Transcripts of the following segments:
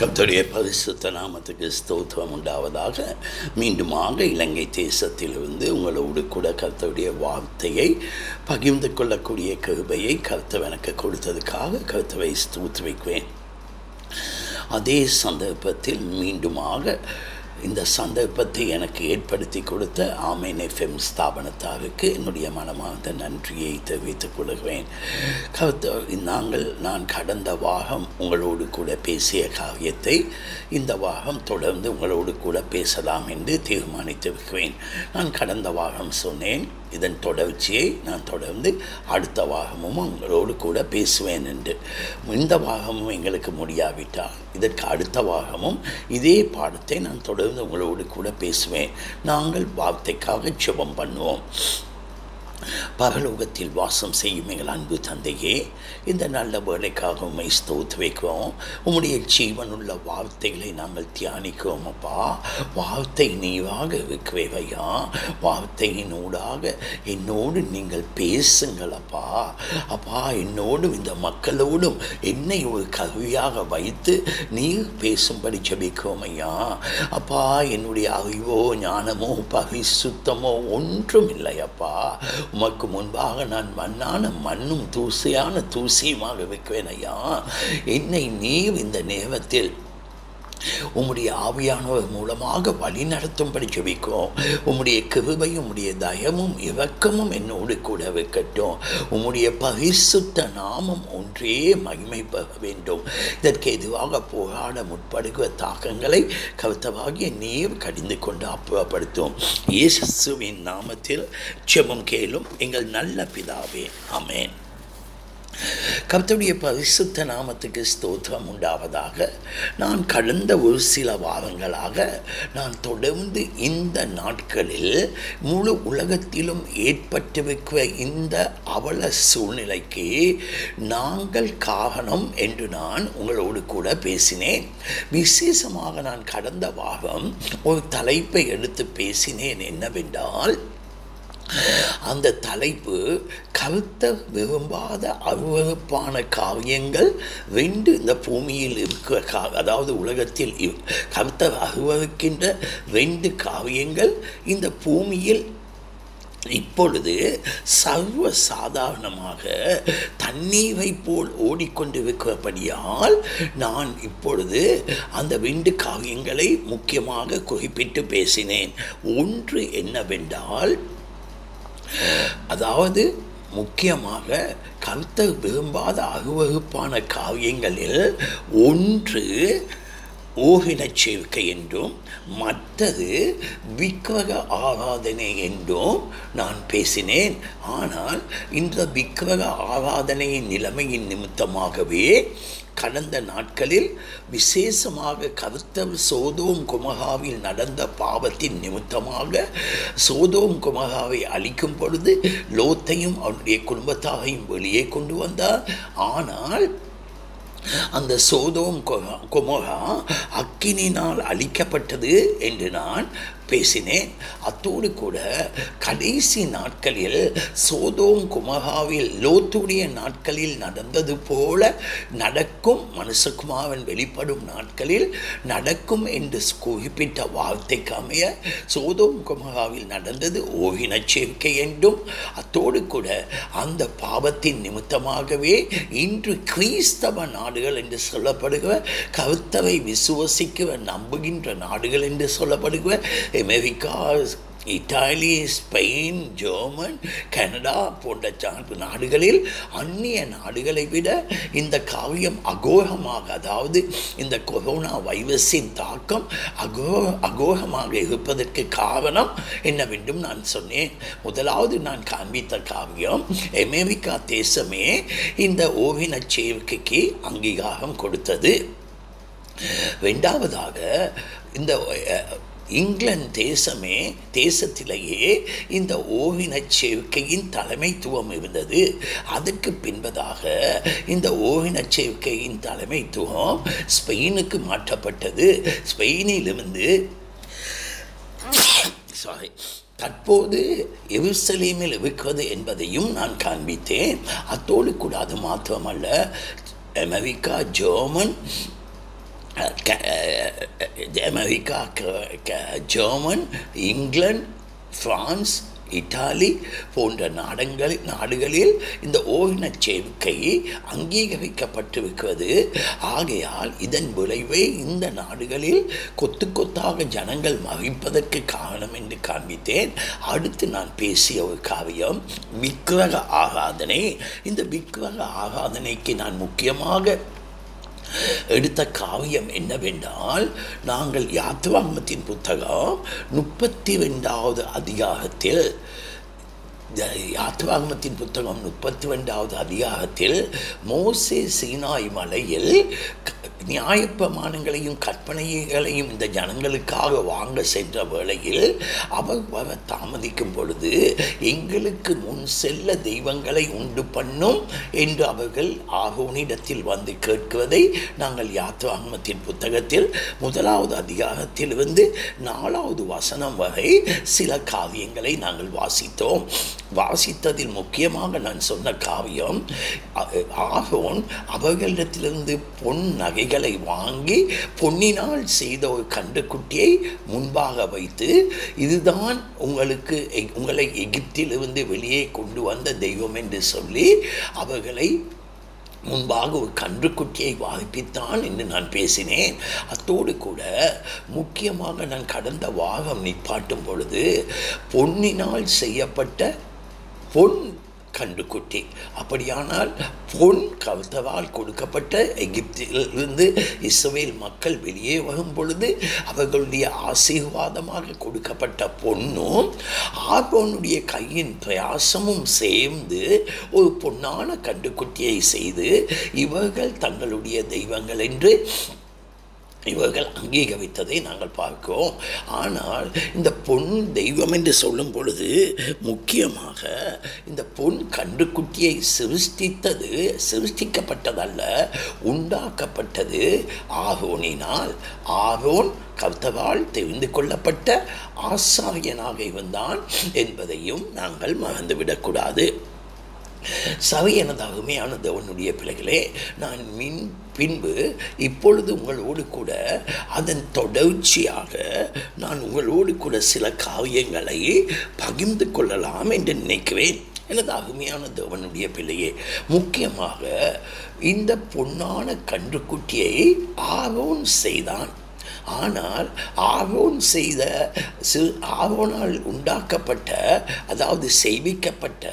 கர்த்தருடைய பரிசுத்த நாமத்துக்கு ஸ்தோத்திரம் உண்டாவதாக. மீண்டுமாக இலங்கை தேசத்திலிருந்து உங்களோடு கூட கர்த்தருடைய வார்த்தையை பகிர்ந்து கொள்ளக்கூடிய கிருபையை கர்த்தர் எனக்கு கொடுத்ததுக்காக கர்த்தரை ஸ்தோத்திரிக்கிறேன். அதே சந்தர்ப்பத்தில் மீண்டுமாக இந்த சந்தர்ப்பத்தை எனக்கு ஏற்படுத்தி கொடுத்த ஆமேன் எஃப்எம் ஸ்தாபனத்தாருக்கு என்னுடைய மனமார்ந்த நன்றியை தெரிவித்துக் கொள்கிறேன். நான் கடந்த வாரம் உங்களோடு கூட பேசிய காரியத்தை இந்த வாரம் தொடர்ந்து உங்களோடு கூட பேசலாம் என்று தீர்மானித்திருக்கிறேன். நான் கடந்த வாரம் சொன்னேன், இதன் தொடர்ச்சியை நான் தொடர்ந்து அடுத்த வாரமும் உங்களோடு கூட பேசுவேன் என்று. இந்த வாரமும் எங்களுக்கு முடியாவிட்டால் இதற்கு அடுத்த வாரமும் இதே பாடத்தை நான் தொடர்ந்து உங்களோடு கூட பேசுவேன். நாங்கள் வார்த்தைக்காக ஜெபம் பண்ணுவோம். பரலோகத்தில் வாசம் செய்யும் எங்கள் அன்பு தந்தையே, இந்த நல்ல வேலைக்காக உண்மை ஸ்தோத்து வைக்கிறோம். உம்முடைய ஜீவனுள்ள வார்த்தைகளை நாங்கள் தியானிக்கிறோம் அப்பா. வார்த்தை நீவாக இருக்கிறவையா, வார்த்தையின் ஊடாக என்னோடு நீங்கள் பேசுங்கள் அப்பா. அப்பா, என்னோடும் இந்த மக்களோடும் என்னை ஒரு கருவியாக வைத்து நீர் பேசும்படி ஜெபிக்கிறோம் ஐயா. அப்பா, என்னுடைய அறிவோ ஞானமோ பரிசுத்தமோ ஒன்றும் இல்லை அப்பா. உமக்கு முன்பாக நான் மண்ணான மண்ணும் தூசியான தூசியுமாக வைக்கிறேன் ஐயா. என்னை நீ இந்த நேரத்தில் உம்முடைய ஆவியானவர் மூலமாக வழி நடத்தும்படி ஜெபிக்கிறோம். உம்முடைய கிருபையும் உம்முடைய தயமும் இரக்கமும் என்னோடு கூட வைக்கட்டும். உம்முடைய பரிசுத்த நாமம் ஒன்றே மகிமை பெற வேண்டும். இதற்கு எதுவாக போராட முற்படுகிற தாக்கங்களை கருத்தவாகிய நீர் கடிந்து கொண்டு அப்புறப்படுத்தும். இயேசுவின் நாமத்தில் ஜெபம் கேளும் எங்கள் நல்ல பிதாவே, ஆமென். கர்த்தருடைய பரிசுத்த நாமத்துக்கு ஸ்தோத்திரம் உண்டாவதாக. நான் கடந்த ஒரு சில வாரங்களாக நான் தொடர்ந்து இந்த நாட்களில் முழு உலகத்திலும் ஏற்பட்டிருக்கிற இந்த அவல சூழ்நிலைக்கு நாங்கள் காரணம் என்று நான் உங்களோடு கூட பேசினேன். விசேஷமாக நான் கடந்த வாரம் ஒரு தலைப்பை எடுத்து பேசினேன். என்னவென்றால், அந்த தலைப்பு கர்த்தர் விரும்பாத அருவருப்பான காரியங்கள் ரெண்டு இந்த பூமியில் இருக்கிற அதாவது உலகத்தில் கர்த்தர் அருவருக்கின்ற ரெண்டு காரியங்கள் இந்த பூமியில் இப்பொழுது சர்வ சாதாரணமாக தண்ணீரை போல் ஓடிக்கொண்டிருக்கிறபடியால் நான் இப்பொழுது அந்த ரெண்டு காரியங்களை முக்கியமாக குறிப்பிட்டு பேசினேன். ஒன்று என்னவென்றால், அதாவது முக்கியமாக கர்த்தர் விரும்பாத அருவருப்பான காரியங்களில் ஒன்று ஓரின சேர்க்கை என்றும் மற்றது விக்கிரக ஆராதனை என்றும் நான் பேசினேன். ஆனால் இந்த விக்கிரக ஆராதனையின் நிலைமையின் நிமித்தமாகவே கடந்த நாட்களில் விசேஷமாக கர்த்தர் சோதோம் குமகாவில் நடந்த பாவத்தின் நிமித்தமாக சோதோம் குமகாவை அழிக்கும் பொழுது லோத்தையும் அவனுடைய குடும்பத்தாரையும் வெளியே கொண்டு வந்தார். ஆனால் அந்த சோதோம் கொமோகா அக்கினினால் அழிக்கப்பட்டது என்று நான் பேசினேன். அத்தோடு கூட கடைசி நாட்களில் சோதோம் குமகாவில் லோத்துடைய நாட்களில் நடந்தது போல நடக்கும், மனுஷகுமாரன் வெளிப்படும் நாட்களில் நடக்கும் என்று குறிப்பிட்ட வார்த்தைக்கு அமைய சோதோம் குமகாவில் நடந்தது ஓரின சேர்க்கை என்றும், அத்தோடு கூட அந்த பாவத்தின் நிமித்தமாகவே இன்று கிறிஸ்தவ நாடுகள் என்று சொல்லப்படுகிற கர்த்தரை விசுவசிக்கிற நம்புகின்ற நாடுகள் என்று சொல்லப்படுகிற America, Italy, Spain, German, Canada போன்ற நாடுகளில் அந்நிய நாடுகளை விட இந்த காவியம் அகோரமாக, அதாவது இந்த கொரோனா வைரஸின் தாக்கம் அகோரமாக இருப்பதற்கு காரணம் என்னவென்றும் நான் சொன்னேன். முதலாவது நான் காண்பித்த காவியம் அமெரிக்கா தேசமே இந்த ஓவின சேர்க்கைக்கு அங்கீகாரம் கொடுத்தது. ரெண்டாவதாக இந்த இங்கிலாந்து தேசத்திலேயே இந்த ஓரின சேர்க்கையின் தலைமைத்துவம் இருந்தது. அதற்கு பின்பதாக இந்த ஓரின சேர்க்கையின் தலைமைத்துவம் ஸ்பெயினுக்கு மாற்றப்பட்டது. ஸ்பெயினிலிருந்து தற்போது எருசலேமில் இருக்கிறது என்பதையும் நான் காண்பித்தேன். அத்தோடு கூட அது மாத்திரமல்ல, America, German, America, German, England, France, Italy போன்ற நாடுகளில் இந்த ஓரினச் சேர்க்கை அங்கீகரிக்கப்பட்டிருக்கிறது. ஆகையால் இதன் விளைவை இந்த நாடுகளில் கொத்து கொத்தாக ஜனங்கள் மகிழ்ப்பதற்கு காரணம் என்று காண்பித்தேன். அடுத்து நான் பேசிய ஒரு காரியம் விக்கிரக ஆராதனை. இந்த விக்கிரக ஆராதனைக்கு நான் முக்கியமாக எடுத்த காவியம் என்னவென்றால், நாங்கள் யாத்ராகமத்தின் புத்தகம் 32வது அதிகாரத்தில், யாத்ராகமத்தின் புத்தகம் 32வது அதிகாரத்தில் மோசே சீனாய் மலையில் நியாயப்பிரமாணங்களையும் கற்பனைகளையும் இந்த ஜனங்களுக்காக வாங்க சென்ற வேளையில் அவர் வர தாமதிக்கும் பொழுது எங்களுக்கு முன் செல்ல தெய்வங்களை உண்டு பண்ணும் என்று அவர்கள் ஆரோனிடத்தில் வந்து கேட்கிறதை நாங்கள் யாத்ராகமத்தின் புத்தகத்தில் 1வது அதிகாரத்திலிருந்து 4வது வசனம் வரை சில காவியங்களை நாங்கள் வாசித்தோம். வாசித்ததில் முக்கியமாக நான் சொன்ன காவியம், ஆரோன் அவர்களிடத்திலிருந்து பொன் நகைகள் வாங்கி பொன்னினால் செய்த ஒரு கன்றுக்குட்டியை முன்பாக வைத்து, இதுதான் உங்களை எகிப்திலிருந்து வெளியே கொண்டு வந்த தெய்வம் என்று சொல்லி அவர்களை முன்பாக ஒரு கன்றுக்குட்டியை வாய்ப்பித்தான் என்று நான் பேசினேன். அத்தோடு கூட முக்கியமாக நான் கடந்த வாகம் நிப்பாட்டும் பொழுது பொன்னினால் செய்யப்பட்ட பொன் கன்றுக்குட்டி, அப்படியானால் பொன் கர்த்தரால் கொடுக்கப்பட்ட எகிப்திலிருந்து இஸ்ரவேல் மக்கள் வெளியே வரும் பொழுது அவர்களுடைய ஆசீர்வாதமாக கொடுக்கப்பட்ட பொன்னும் ஆரோனுடைய கையின் பிரயாசமும் சேர்ந்து ஒரு பொன்னான கன்றுக்குட்டியை செய்து இவர்கள் தங்களுடைய தெய்வங்கள் என்று இவர்கள் அங்கீகரித்ததை நாங்கள் பார்க்கிறோம். ஆனால் இந்த பொன் தெய்வம் என்று சொல்லும் பொழுது முக்கியமாக இந்த பொன் கன்றுக்குட்டியை சிருஷ்டிக்கப்பட்டதல்ல, உண்டாக்கப்பட்டது ஆரோனினால். ஆரோன் கர்த்தரால் தெரிந்து கொள்ளப்பட்ட ஆசாரியனாக இருந்தான் என்பதையும் நாங்கள் மறந்துவிடக்கூடாது. சபை எனது அருமையான தேவனுடைய பிள்ளைகளே, நான் பின்பு இப்பொழுது உங்களோடு கூட அதன் தொடர்ச்சியாக நான் உங்களோடு கூட சில காரியங்களை பகிர்ந்து கொள்ளலாம் என்று நினைக்கிறேன். எனது அருமையான தேவனுடைய பிள்ளையே, முக்கியமாக இந்த பொன்னான கன்றுக்குட்டியை ஆரோன் செய்தான். ஆனால் ஆரோனால் உண்டாக்கப்பட்ட, அதாவது செய்விக்கப்பட்ட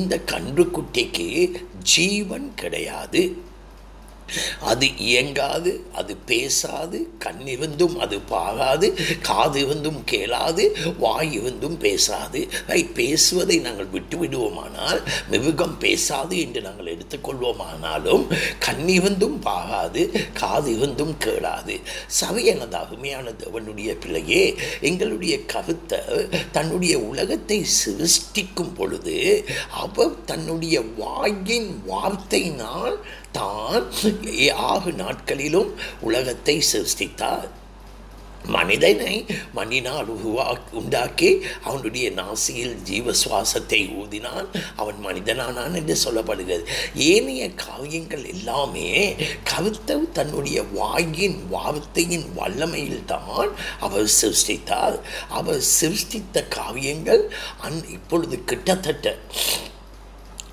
இந்த கன்றுக்குட்டிக்கு ஜீவன் கிடையாது. அது இயங்காது, அது பேசாது, கண் இருந்தும் அது பாகாது, காது இருந்தும் கேளாது, வாய் இருந்தும் பேசாது. பேசுவதை நாங்கள் விட்டுவிடுவோமானால், மிருகம் பேசாது என்று நாங்கள் எடுத்துக்கொள்வோமானாலும், கண் இருந்தும் பாகாது, காது இருந்தும் கேளாது. சரியனது அருமையான தேவனுடைய பிள்ளையே, எங்களுடைய கர்த்தர் தன்னுடைய உலகத்தை சிருஷ்டிக்கும் பொழுது அவர் தன்னுடைய வாயின் வார்த்தையினால் தான் 6 நாட்களிலும் உலகத்தை சிருஷ்டித்தார். மனிதனை மண்ணினால் உண்டாக்கி அவனுடைய நாசியில் ஜீவ சுவாசத்தை ஊதினான், அவன் மனிதனானான் என்று சொல்லப்படுகிறது. ஏனைய காவியங்கள் எல்லாமே கர்த்தர் தன்னுடைய வாயின் வார்த்தையின் வல்லமையில் தான் அவர் சிருஷ்டித்தார். அவர் சிருஷ்டித்த காவியங்கள் இப்பொழுது கிட்டத்தட்ட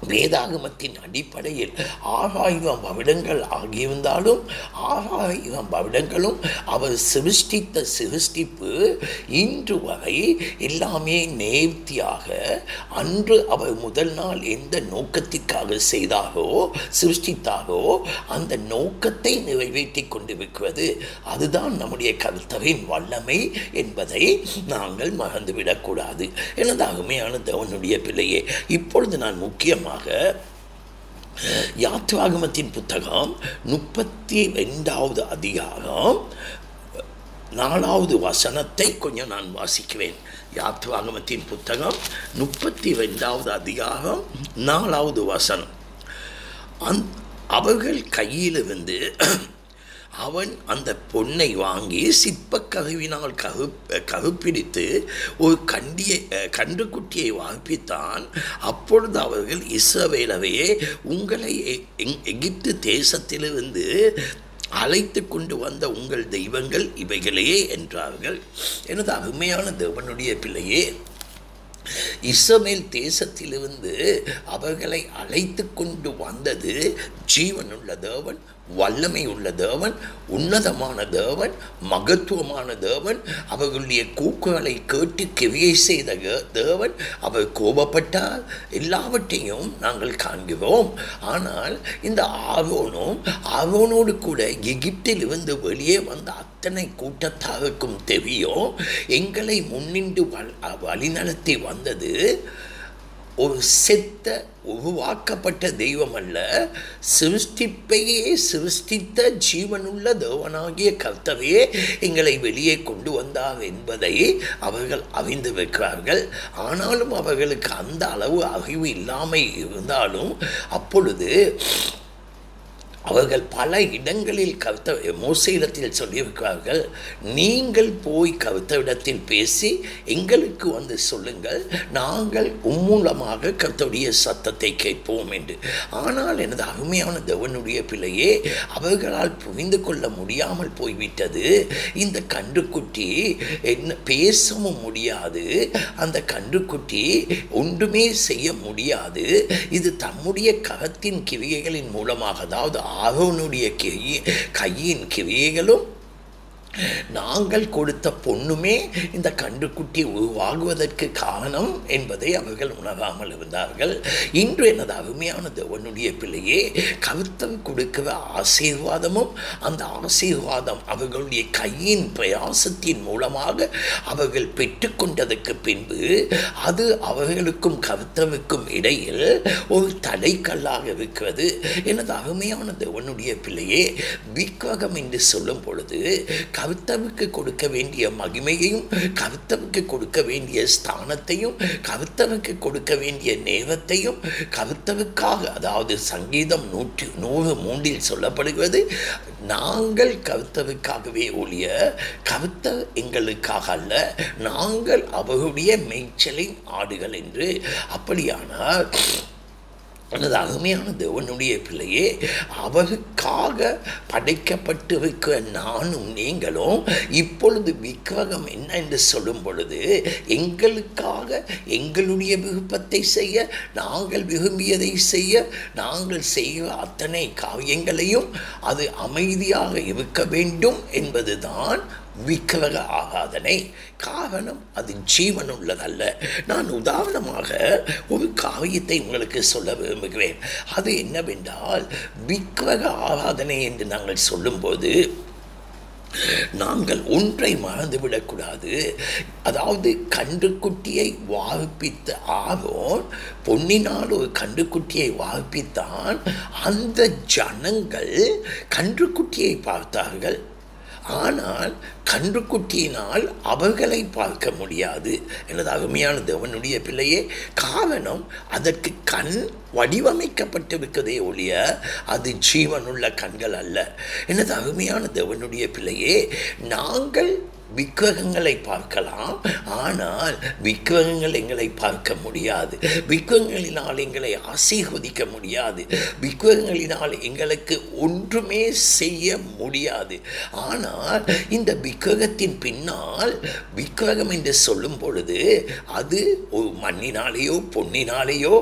வேதாகமத்தின் அடிப்படையில் 6000 வருடங்கள் ஆகியிருந்தாலும் 6000 வருடங்களும் அவர் சிருஷ்டித்த சிருஷ்டிப்பு இன்று வரை எல்லாமே நேர்த்தியாக, அன்று அவர் முதல் நாள் எந்த நோக்கத்திற்காக சிருஷ்டித்தாரோ அந்த நோக்கத்தை நிறைவேற்றி கொண்டிருக்கிறது. அதுதான் நம்முடைய கர்த்தரின் வல்லமை என்பதை நாங்கள் மறந்துவிடக்கூடாது. எனது அருமையான தேவனுடைய பிள்ளையே, இப்பொழுது நான் முக்கியமாக யாத்ராகமத்தின் புத்தகம் 32வது அதிகாரம் 4வது வசனத்தை கொஞ்சம் நான் வாசிக்கிறேன். யாத்ராகமத்தின் புத்தகம் 32வது அதிகாரம் 4வது வசனம். அவர்கள் கையிலிருந்து அவன் அந்த பொன்னை வாங்கி சிற்பக்கருவினால் கருப்பிடித்து ஒரு கன்றுக்குட்டியை வாய்ப்பித்தான். அப்பொழுது அவர்கள், இஸ்ரவேலவே, உங்களை எகிப்து தேசத்திலிருந்து அழைத்து கொண்டு வந்த உங்கள் தெய்வங்கள் இவைகளையே என்றார்கள். எனது அருமையான தேவனுடைய பிள்ளையே, இஸ்ரவேல் தேசத்திலிருந்து அவர்களை அழைத்து கொண்டு வந்தது ஜீவனுள்ள தேவன், வல்லமை உள்ள தேவன், உன்னதமான தேவன், மகத்துவமான தேவன். அவர்களுடைய கூக்குகளை கேட்டு கிரியை செய்த தேவன். அவர் கோபப்பட்டால் எல்லாவற்றையும் நாங்கள் காண்கிறோம். ஆனால் இந்த ஆரோனும் ஆரோனோடு கூட எகிப்திலிருந்து வெளியே வந்த அத்தனை கூட்டத்தாருக்கும் தெரியும், எங்களை முன்னின்று வழிநடத்தி வந்தது ஒரு செத்த உருவாக்கப்பட்ட தெய்வம் அல்ல, சிருஷ்டிப்பையே சிருஷ்டித்த ஜீவனுள்ள தேவனாகிய கர்த்தரையே எங்களை வெளியே கொண்டு வந்தார் என்பதை அவர்கள் அறிந்து வைக்கிறார்கள். ஆனாலும் அவர்களுக்கு அந்த அளவு அறிவு இல்லாமல் இருந்தாலும் அப்பொழுது அவர்கள் பல இடங்களில் கர்த்தர் மோசேயிடத்தில் சொல்லியிருக்கிறார்கள், நீங்கள் போய் கர்த்தரிடத்தில் பேசி எங்களுக்கு வந்து சொல்லுங்கள், நாங்கள் உம்மூலமாக கர்த்தருடைய சத்தத்தை கேட்போம் என்று. ஆனால் எனது அருமையான தேவனுடைய பிள்ளையே, அவர்களால் புரிந்து கொள்ள முடியாமல் போய்விட்டது. இந்த கன்றுக்குட்டி என்ன பேசவும் முடியாது, அந்த கன்றுக்குட்டி ஒன்றுமே செய்ய முடியாது. இது தம்முடைய கரத்தின் கிரியைகளின் மூலமாக, அதாவது ஆரோனுடைய கையின் கிரியைகளும் நாங்கள் கொடுத்த பொண்ணுமே இந்த கன்றுக்குட்டி உருவாகுவதற்கு காரணம் என்பதை அவர்கள் உணராமல் இருந்தார்கள். இன்று எனது அருமையான தேவனுடைய பிள்ளையே, கர்த்தர் கொடுக்கிற ஆசீர்வாதமும் அந்த ஆசீர்வாதம் அவர்களுடைய கையின் பிரயாசத்தின் மூலமாக அவர்கள் பெற்றுக்கொண்டதற்கு பின்பு அது அவர்களுக்கும் கர்த்தருக்கும் இடையில் ஒரு தலைக்கல்லாக இருக்கிறது. எனது அருமையான தேவனுடைய பிள்ளையே, விக்கிரகம் என்று சொல்லும் பொழுது கர்த்தருக்கு கொடுக்க வேண்டிய மகிமையையும் கர்த்தருக்கு கொடுக்க வேண்டிய ஸ்தானத்தையும் கர்த்தருக்கு கொடுக்க வேண்டிய நேரத்தையும் கர்த்தருக்காக, அதாவது சங்கீதம் 103 சொல்லப்படுகிறது, நாங்கள் கர்த்தருக்காகவே ஒழிய கர்த்தர் எங்களுக்காக அல்ல, நாங்கள் அவருடைய மேய்ச்சலின் ஆடுகள் என்று. அப்படியானால் எனது அருமையான தேவனுடைய பிள்ளையே, அவருக்காக படைக்கப்பட்டிருக்கிற நானும் நீங்களும் இப்பொழுது விக்கிரகம் என்ன என்று சொல்லும் பொழுது எங்களுக்காக எங்களுடைய விருப்பத்தை செய்ய, நாங்கள் விரும்பியதை செய்ய, நாங்கள் செய்கிற அத்தனை காரியங்களையும் அது அமைதியாக இருக்க வேண்டும் என்பதுதான் விக்கிரக ஆராதனை. காரணம், அது ஜீவனுள்ளதல்ல. நான் உதாரணமாக ஒரு காரியத்தை உங்களுக்கு சொல்ல விரும்புகிறேன். அது என்னவென்றால், விக்கிரக ஆராதனை என்று நாங்கள் சொல்லும்போது நாங்கள் ஒன்றை மறந்துவிடக்கூடாது. அதாவது கன்றுக்குட்டியை வாவிப்பித்த ஆரோன் பொன்னினால் ஒரு கன்றுக்குட்டியை வாவிப்பித்தான். அந்த ஜனங்கள் கன்றுக்குட்டியை பார்த்தார்கள், ஆனால் கன்றுக்குட்டியினால் அவர்களை பார்க்க முடியாது. எனது அருமையான தேவனுடைய பிள்ளையே, காரணம் அதற்கு கண் வடிவமைக்கப்பட்டிருக்கதே ஒழிய அது ஜீவனுள்ள கண்கள் அல்ல. எனது அருமையான தேவனுடைய பிள்ளையே, நாங்கள் விக்கிரகங்களை பார்க்கலாம், ஆனால் விக்கிரகங்கள் எங்களை பார்க்க முடியாது. விக்கிரகங்களினால் எங்களை ஆசீர்வதிக்க முடியாது. விக்கிரகங்களினால் எங்களுக்கு ஒன்றுமே செய்ய முடியாது. ஆனால் இந்த விக்கிரகத்தின் பின்னால், விக்கிரகம் என்று சொல்லும் பொழுது அது ஒரு மண்ணினாலேயோ பொன்னினாலேயோ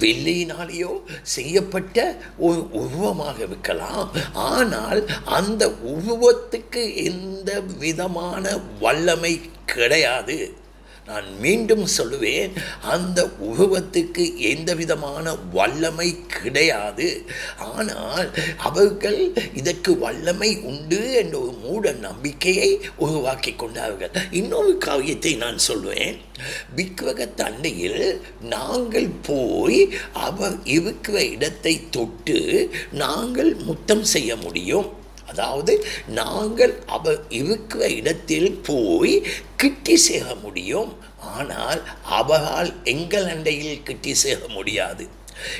வெள்ளியினாலேயோ செய்யப்பட்ட ஒரு உருவமாக இருக்கலாம். ஆனால் அந்த உருவத்துக்கு எந்த விதமான வல்லமை கிடையாது. நான் மீண்டும் சொல்லுவேன், அந்த உருவத்துக்கு எந்த விதமான வல்லமை கிடையாது. ஆனால் அவர்கள் இதற்கு வல்லமை உண்டு என்ற ஒரு மூட நம்பிக்கையை உருவாக்கி கொண்டார்கள். இன்னொரு காரியத்தை நான் சொல்லுவேன், விக்கிரக தண்டையில் நாங்கள் போய் அவர் இருக்கிற இடத்தை தொட்டு நாங்கள் முத்தம் செய்ய முடியும். அதாவது நாங்கள் அவர் இருக்கிற இடத்தில் போய் கிட்டி சேர முடியும். ஆனால் அவரால் எங்கள் அண்டையில் கிட்டி சேர முடியாது.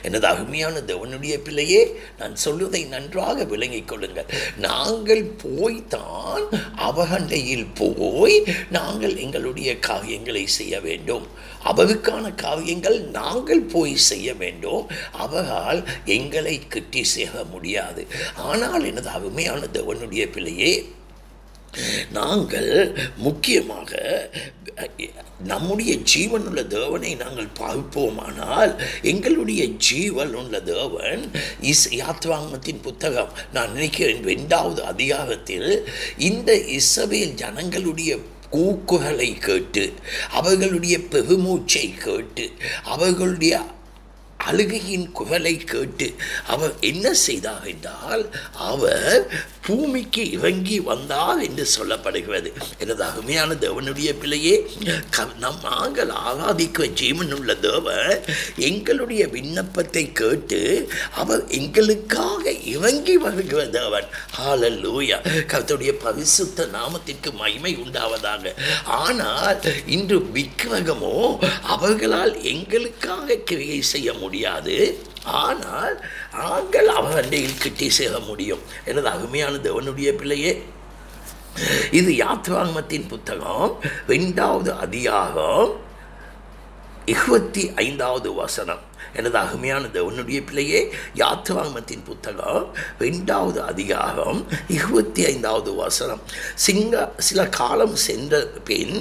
எனது அருமையான தேவனுடைய பிள்ளையே, நான் சொல்வதை நன்றாக விளங்கிக் கொள்ளுங்கள். நாங்கள் போய்தான் அவகண்டையில் போய் நாங்கள் எங்களுடைய காரியங்களை செய்ய வேண்டும். அவருக்கான காரியங்கள் நாங்கள் போய் செய்ய வேண்டும். அவகால் எங்களை கிட்டி செய்ய முடியாது. ஆனால் எனது அருமையான தேவனுடைய பிள்ளையே, நாங்கள் முக்கியமாக நம்முடைய ஜீவனுள்ள தேவனை நாங்கள் பார்ப்போமானால், எங்களுடைய ஜீவன் உள்ள தேவன் யாத்ராகமத்தின் புத்தகம் நான் நினைக்கிறேன் 2வது அதிகாரத்தில் இந்த இஸ்ரவேல் ஜனங்களுடைய கூக்குகளை கேட்டு, அவர்களுடைய பெருமூச்சை கேட்டு, அவர்களுடைய அழுகையின் குரலை கேட்டு அவர் என்ன செய்தார் என்றால், அவர் பூமிக்கு இறங்கி வந்தார் என்று சொல்லப்படுகிறது. எனது அருமையான தேவனுடைய பிள்ளையே, நாங்கள் ஆராதிக்க ஜீவனுள்ள தேவர் எங்களுடைய விண்ணப்பத்தை கேட்டு அவர் எங்களுக்காக இறங்கி வருகிற தேவன். ஹல்லேலூயா. கர்த்தருடைய பரிசுத்த நாமத்திற்கு மகிமை உண்டாவதாக. ஆனால் இன்று விக்கிரகமோ அவர்களால் எங்களுக்காக கிரியை செய்ய முடியாது, ஆனால் ஆண்கள் அவண்டையில் கிட்டி சேர முடியும். எனது அருமையான தேவனுடைய பிள்ளையே, இது யாத்ராகமத்தின் புத்தகம் 2வது அதிகாரம் 25வது வசனம். எனது அருமையான தேவனுடைய பிள்ளையே, யாத்ராகமத்தின் புத்தகம் 2வது அதிகாரம் 25வது வசனம். சில காலம் சென்ற பின்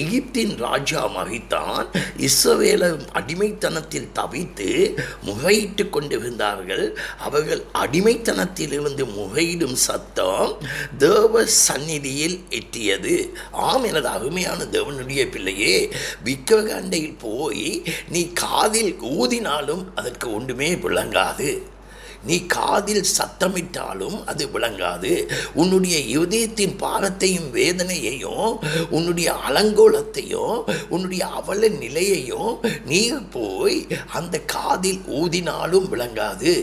எகிப்தின் ராஜா மகித்தான் இஸ்ரவேலர் அடிமைத்தனத்தில் தவித்து முகையிட்டு கொண்டிருந்தார்கள். அவர்கள் அடிமைத்தனத்திலிருந்து முகையிடும் சத்தம் தேவ சந்நிதியில் எட்டியது. ஆம், எனது அருமையான தேவனுடைய பிள்ளையே, விக்கிரகாண்டையில் போய் நீ காதில் ஊதின அதற்கு ஒன்றுமே விளங்காது. நீ காதில் சத்தமிட்டாலும் அது விளங்காது. உன்னுடைய இதயத்தின் பாரத்தையும் வேதனையையும் உன்னுடைய அலங்கோலத்தையும் உன்னுடைய அவல நிலையையும் நீ போய் அந்த காதில் ஊதினாலும் விளங்காது.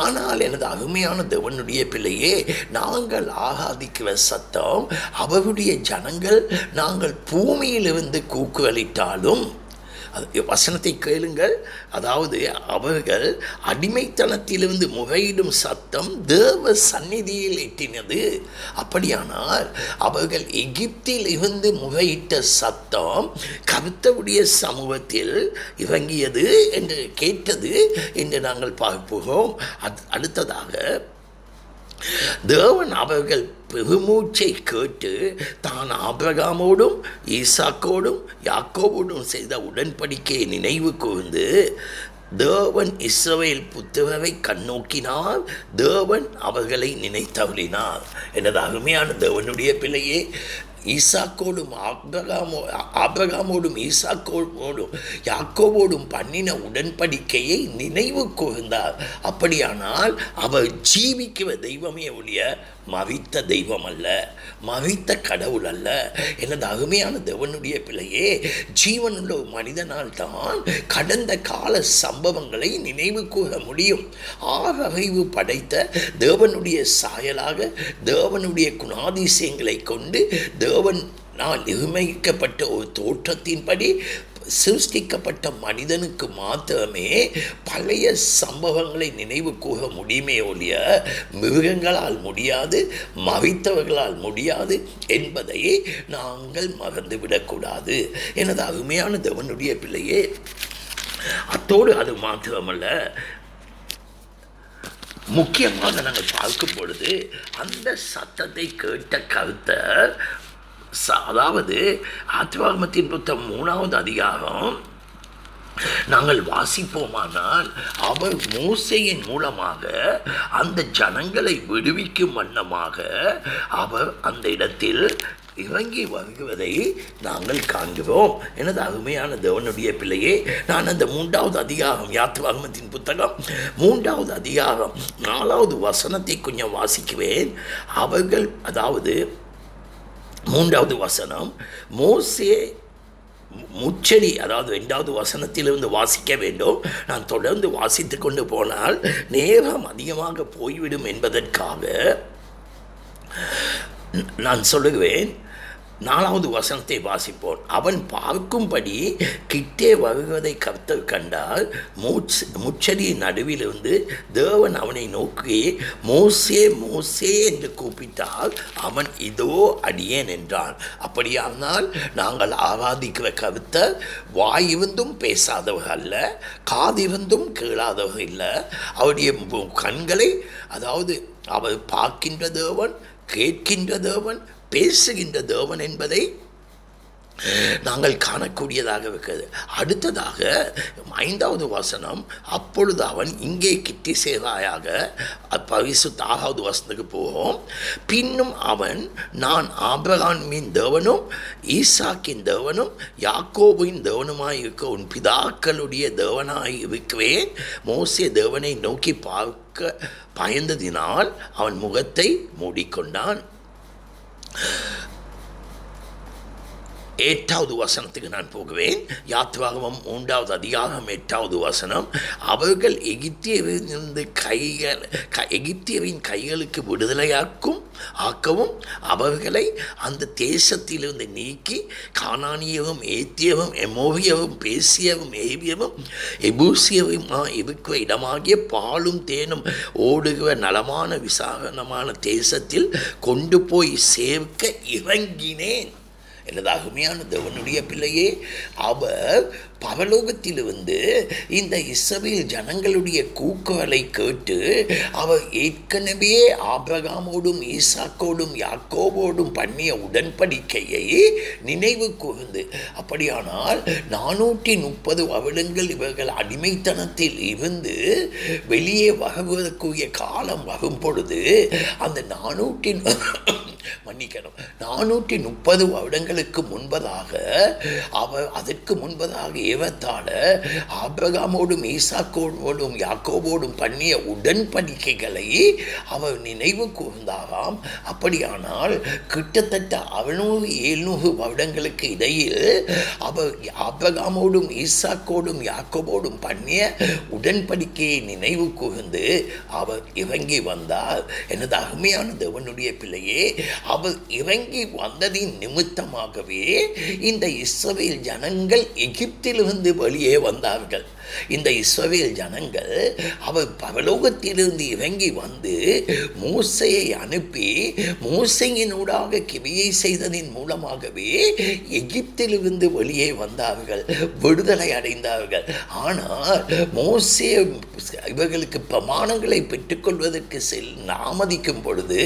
ஆனால் எனது அருமையான தேவனுடைய பிள்ளையே, நாங்கள் ஆகாதிக்கிற சத்தம் அவருடைய ஜனங்கள் நாங்கள் பூமியிலிருந்து கூக்குரலிட்டாலும், வசனத்தை கேளுங்கள், அதாவது அவர்கள் அடிமைத்தனத்திலிருந்து முகையிடும் சத்தம் தேவ சந்நிதியில் எட்டினது. அப்படியானால் அவர்கள் எகிப்தில் இருந்து முகையிட்ட சத்தம் கர்த்தருடைய சமூகத்தில் இறங்கியது என்று கேட்டது என்று நாங்கள் பார்ப்போம். அடுத்ததாக தேவன் அவர்கள் பெருமூச்சை கேட்டு தான் ஆபிரகாமோடும் ஈசாக்கோடும் யாக்கோவோடும் செய்த உடன்படிக்கையை நினைவு கூர்ந்து தேவன் இஸ்ரவேல் புத்திரரை கண்ணோக்கினார். தேவன் அவர்களை நினைத்தவளினார். எனது அருமையான தேவனுடைய பிள்ளையே, ஈசாக்கோடும் ஆபிரகாமோடும் ஈசாக்கோடும் யாக்கோவோடும் பண்ணின உடன்படிக்கையை நினைவு கூர்ந்தார். அப்படியானால் அவர் ஜீவிக்கிற தெய்வமே ஒழிய மவித்த தெய்வம் அல்ல, மவித்த கடவுள் அல்ல. எனது அருமையான தேவனுடைய பிள்ளையே, ஜீவனுள்ள ஒரு மனிதனால் தான் கடந்த கால சம்பவங்களை நினைவு கூற முடியும். ஆறறிவு படைத்த தேவனுடைய சாயலாக தேவனுடைய குணாதிசயங்களை கொண்டு தேவன் நான் நிர்ணயிக்கப்பட்ட ஒரு தோற்றத்தின்படி சிருஷ்டிக்கப்பட்ட மனிதனுக்கு மாத்திரமே பழைய சம்பவங்களை நினைவு கூற முடியுமே ஒழிய மிருகங்களால் முடியாது, மவித்தவர்களால் முடியாது என்பதை நாங்கள் மறந்துவிடக்கூடாது. எனது அருமையான தேவனுடைய பிள்ளையே, அத்தோடு அது மாத்திரமல்ல, முக்கியமாக நாங்கள் பார்க்கும் பொழுது அந்த சத்தத்தை கேட்ட கர்த்தர், அதாவது ஆதியாகமத்தின் புத்தகம் 3வது அதிகாரம் நாங்கள் வாசிப்போமானால், அவர் மோசேயின் மூலமாக அந்த ஜனங்களை விடுவிக்கும் வண்ணமாக அவர் அந்த இடத்தில் இறங்கி வருவதை நாங்கள் காண்கிறோம். எனது அருமையான தேவனுடைய பிள்ளையே, நான் அந்த 3வது அதிகாரம் யாத்ராகமத்தின் புத்தகம் 3வது அதிகாரம் 4வது வசனத்தை கொஞ்சம் வாசிக்குவேன். அவர்கள், அதாவது 3வது வசனம் மோசே முச்சடி, அதாவது 2வது வசனத்திலிருந்து வாசிக்க வேண்டும். நான் தொடர்ந்து வாசித்து கொண்டு போனால் நேரம் அதிகமாக போய்விடும் என்பதற்காக நான் சொல்லுவேன். 4வது வசனத்தை வாசிப்போன். அவன் பார்க்கும்படி கிட்டே வருவதை கர்த்தர் கண்டால் முச்சரியின் நடுவிலிருந்து தேவன் அவனை நோக்கி மோசே மோசே என்று கூப்பிட்டால் அவன் இதோ அடியேன் என்றான். அப்படியானால் நாங்கள் ஆராதிக்கிற கர்த்தர் வாயிருந்தும் பேசாதவர் அல்ல, காதிருந்தும் கேளாதவர் இல்லை. அவருடைய கண்களை, அதாவது அவர் பார்க்கின்ற தேவன், கேட்கின்ற தேவன், பேசுகின்ற தேவன் என்பதை நாங்கள் காணக்கூடியதாக இருக்கிறது. அடுத்ததாக 5வது வசனம், அப்பொழுது அவன் இங்கே கிட்டி சேராயாக, பரிசுத்தாவது வசனத்துக்கு போகும். பின்னும் அவன், நான் ஆபிரகாமின் தேவனும் ஈசாக்கின் தேவனும் யாக்கோபின் தேவனுமாய் இருக்க உன் பிதாக்களுடைய தேவனாய் இருக்கிறேன், மோசே தேவனை நோக்கி பார்க்க பயந்ததினால் அவன் முகத்தை மூடிக்கொண்டான். 8வது வசனத்துக்கு நான் போகுவேன். யாத்ராகமம் 3வது அதிகாரம் 8வது வசனம், அவர்கள் எகிப்தியரின் கைகளுக்கு விடுதலையாக்கும் ஆக்கவும் அவர்களை அந்த தேசத்திலிருந்து நீக்கி கானானியவும் ஏத்தியவும் எமோரியவும் பேசியவும் ஏவியவும் எபூசியவுமா இருக்கிற இடமாகிய பாலும் தேனும் ஓடுகிற நலமான விசாரணமான தேசத்தில் கொண்டு போய் சேர்க்க இறங்கினேன். எனது அருமையான தேவனுடைய பிள்ளையே, அவர் பரலோகத்திலிருந்து இந்த இஸ்ரவேல் ஜனங்களுடைய கூக்குரலை கேட்டு அவர் ஏற்கனவே ஆபிரகாமோடும் ஈசாக்கோடும் யாக்கோபோடும் பண்ணிய உடன்படிக்கையை நினைவு கூர்ந்து, அப்படியானால் 430 வருடங்கள் இவர்கள் அடிமைத்தனத்தில் இருந்து வெளியே வருவதற்குரிய காலம் வரும் பொழுது அந்த 430 வருடங்களுக்கு முன்பதாக அவர் அதற்கு முன்பதாக ஏவத்தால ஆபிரகாமோடும் ஈசாக்கோடும் யாக்கோபோடும் பண்ணிய உடன்படிக்கைகளை அவர் நினைவு கூர்ந்தாராம். அப்படியானால் கிட்டத்தட்ட 700 வருடங்களுக்கு இடையில் அவர் ஆபிரகாமோடும் ஈசாக்கோடும் யாக்கோபோடும் பண்ணிய உடன்படிக்கையை நினைவு கூர்ந்து அவர் இறங்கி வந்தார். எனது அருமையான தேவனுடைய பிள்ளையே, அவர் இறங்கி வந்ததின் நிமித்தமாகவே இந்த இஸ்ரவேல் ஜனங்கள் எகிப்திலிருந்து வெளியே வந்தார்கள். இந்த இஸ்ரவேல் ஜனங்கள் அவர் பரலோகத்திலிருந்து இறங்கி வந்து மோசையை அனுப்பி மோசையினூடாக கிரியை செய்ததின் மூலமாகவே எகிப்திலிருந்து வெளியே வந்தார்கள், விடுதலை அடைந்தார்கள். ஆனால் மோசே இவர்களுக்கு பிரமாணங்களை பெற்றுக்கொள்வதற்கு நாமதிக்கும் பொழுது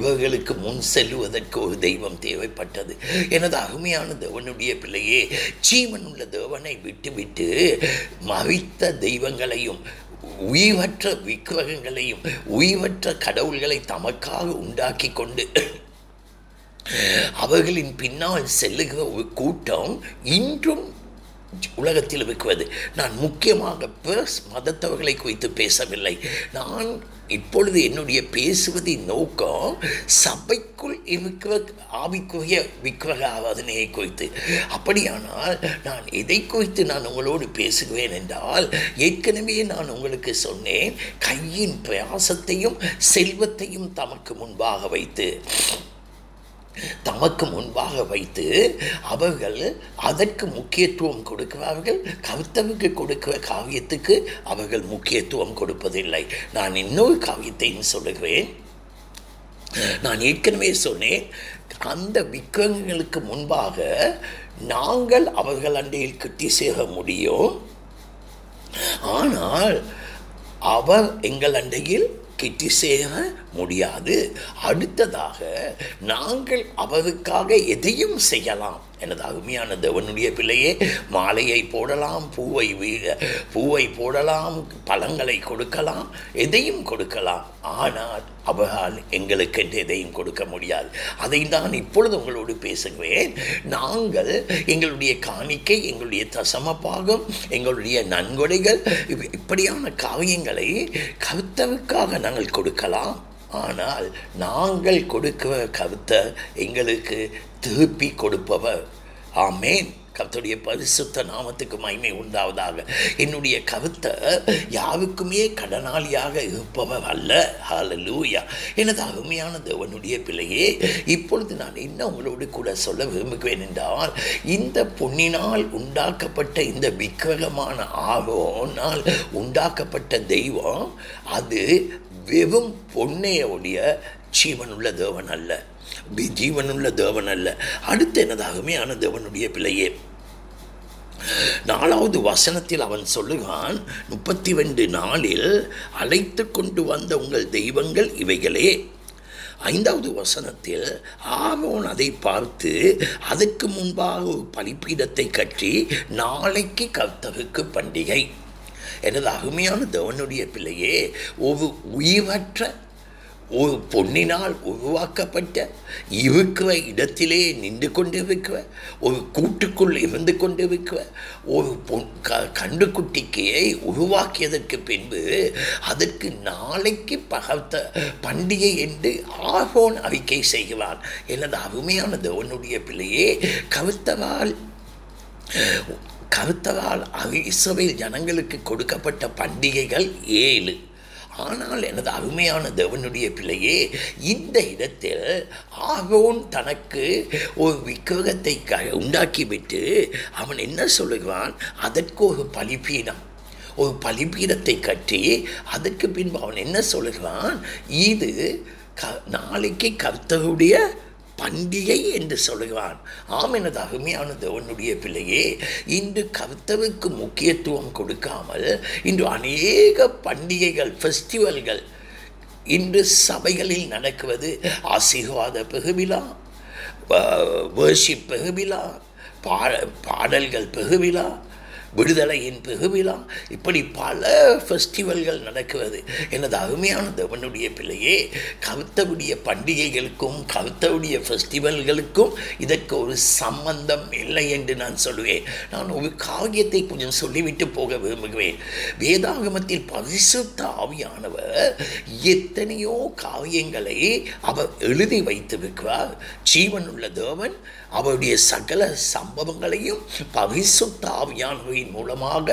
இவர்களுக்கு முன் செல்வதற்கு ஒரு தெய்வம் தேவைப்பட்டது. எனது அருமையான தேவனுடைய பிள்ளையே, ஜீவனுள்ள தேவனை விட்டுவிட்டு மறித்த தெய்வங்களையும் உயிரற்ற விக்கிரகங்களையும் உயிரற்ற கடவுள்களை தமக்காக உண்டாக்கி கொண்டு அவர்களின் பின்னால் செல்லுகிற ஒரு கூட்டம் இன்றும் உலகத்தில் இருக்கிறது. நான் முக்கியமாக மதத்தவர்களை குறித்து பேசவில்லை. நான் இப்பொழுது என்னுடைய பேசுவதின் நோக்கம் சபைக்குள் இருக்கிற ஆவிக்குரிய விக்கிரக ஆராதனையை குறித்து. அப்படியானால் நான் எதை குறித்து நான் உங்களோடு பேசுகிறேன் என்றால், ஏற்கனவே நான் உங்களுக்கு சொன்னேன், கையின் பிரயாசத்தையும் செல்வத்தையும் தமக்கு முன்பாக வைத்து அவர்கள் அதற்கு முக்கியத்துவம் கொடுக்கிறார்கள். கர்த்தருக்கு கொடுக்கிற காவியத்துக்கு அவர்கள் முக்கியத்துவம் கொடுப்பதில்லை. நான் இன்னொரு காவியத்தையும் சொல்லுகிறேன். நான் ஏற்கனவே சொன்னேன், அந்த விக்கிரகங்களுக்கு முன்பாக நாங்கள் அவர்கள் அண்டையில் கிட்டி சேர முடியும், ஆனால் அவர் எங்கள் அண்டையில் கிட்டி சேர முடியாது. அடுத்ததாக நாங்கள் அவருக்காக எதையும் செய்யலாம். எனது அருமையான தேவனுடைய பிள்ளையே, மாலையை போடலாம், பூவை போடலாம், பழங்களை கொடுக்கலாம், எதையும் கொடுக்கலாம், ஆனால் அவரால் எங்களுக்கு என்று எதையும் கொடுக்க முடியாது. அதை தான் இப்பொழுது உங்களோடு பேசுகிறேன். நாங்கள் எங்களுடைய காணிக்கை, எங்களுடைய தசமபாகம், எங்களுடைய நன்கொடைகள், இப்படியான காரியங்களை கர்த்தருக்காக நாங்கள் கொடுக்கலாம். ஆனால் நாங்கள் கொடுக்கிற கர்த்தர் எங்களுக்கு திருப்பி கொடுப்பவர். ஆமேன். கர்த்தருடைய பரிசுத்த நாமத்துக்கு மகிமை உண்டாவதாக. என்னுடைய கருத்தை யாருக்குமே கடனாளியாக இருப்பவர் அல்ல. ஹல்லேலூயா. எனது அருமையான தேவனுடைய பிள்ளையே, இப்பொழுது நான் என்ன உங்களோடு கூட சொல்ல விரும்புகிறேன் என்றால், இந்த பொன்னினால் உண்டாக்கப்பட்ட இந்த விக்கிரகமான ஆரோனால் உண்டாக்கப்பட்ட தெய்வம் அது வெறும் பொன்னையோடைய ஜீவனுள்ள தேவன் அல்ல, ஜீவனுள்ள தேவன் அல்ல. அடுத்து எனதாகவேயான தேவனுடைய பிள்ளையே, 4வது வசனத்தில் அவன் சொல்லுகிறான், 32 நாளில் அழைத்து கொண்டு வந்த உங்கள் தெய்வங்கள் இவைகளே. 5வது வசனத்தில் ஆரோன் அதை பார்த்து அதற்கு முன்பாக ஒரு பலிப்பீடத்தை கட்டி நாளைக்கு கர்த்தருக்கு பண்டிகை. எனது அருமையான தேவனுடைய பிள்ளையே, ஒரு உயிரற்ற ஒரு பொன்னினால் உருவாக்கப்பட்ட இருக்கிற இடத்திலே நின்று கொண்டிருக்கிற ஒரு கூட்டுக்குள் இருந்து கொண்டிருக்கிற ஒரு கண்டுக்குட்டிக்கையை உருவாக்கியதற்கு பின்பு அதற்கு நாளைக்கு பகர்த்த பண்டிகை என்று ஆரோன் அறிக்கை செய்கிறான். எனது அருமையான தேவனுடைய பிள்ளையே, கர்த்தரால் இஸ்ரவேல் ஜனங்களுக்கு கொடுக்கப்பட்ட பண்டிகைகள் 7. ஆனால் எனது அருமையான தேவனுடைய பிள்ளையே, இந்த இடத்தில் ஆரோன் தனக்கு ஒரு விக்கிரகத்தை உண்டாக்கிவிட்டு அவன் என்ன சொல்லுகிறான், அதற்கு ஒரு பலிபீடம், ஒரு பலிபீடத்தை கட்டி அதற்கு பின்பு அவன் என்ன சொல்லுகிறான், இது நாளைக்கு கர்த்தருடைய பண்டிகை என்று சொல்லுகிறான். ஆம், எனது அருமையான தேவனுடைய பிள்ளையே, இன்று கர்த்தருக்கு முக்கியத்துவம் கொடுக்காமல் இன்று அநேக பண்டிகைகள், ஃபெஸ்டிவல்கள் இன்று சபைகளில் நடக்குவது. ஆசீர்வாத பெருவிழா, வேர்ஷிப் பெருவிழா, பாடல்கள் பெருவிழா, விடுதலையின் பெருவிழா, இப்படி பல ஃபெஸ்டிவல்கள் நடக்கிறது. எனது அருமையான தேவனுடைய பிள்ளையே, கர்த்தருடைய பண்டிகைகளுக்கும் கர்த்தருடைய ஃபெஸ்டிவல்களுக்கும் இதற்கு ஒரு சம்பந்தம் இல்லை என்று நான் சொல்லுவேன். நான் ஒரு காரியத்தை கொஞ்சம் சொல்லிவிட்டு போக விரும்புகிறேன். வேதாகமத்தில் பரிசுத்த ஆவியானவர் எத்தனையோ காரியங்களை அவர் எழுதி வைத்திருக்கிறார். ஜீவனுள்ள தேவன் அவருடைய சகல சம்பவங்களையும் பரிசுத்த ஆவியானவர் மூலமாக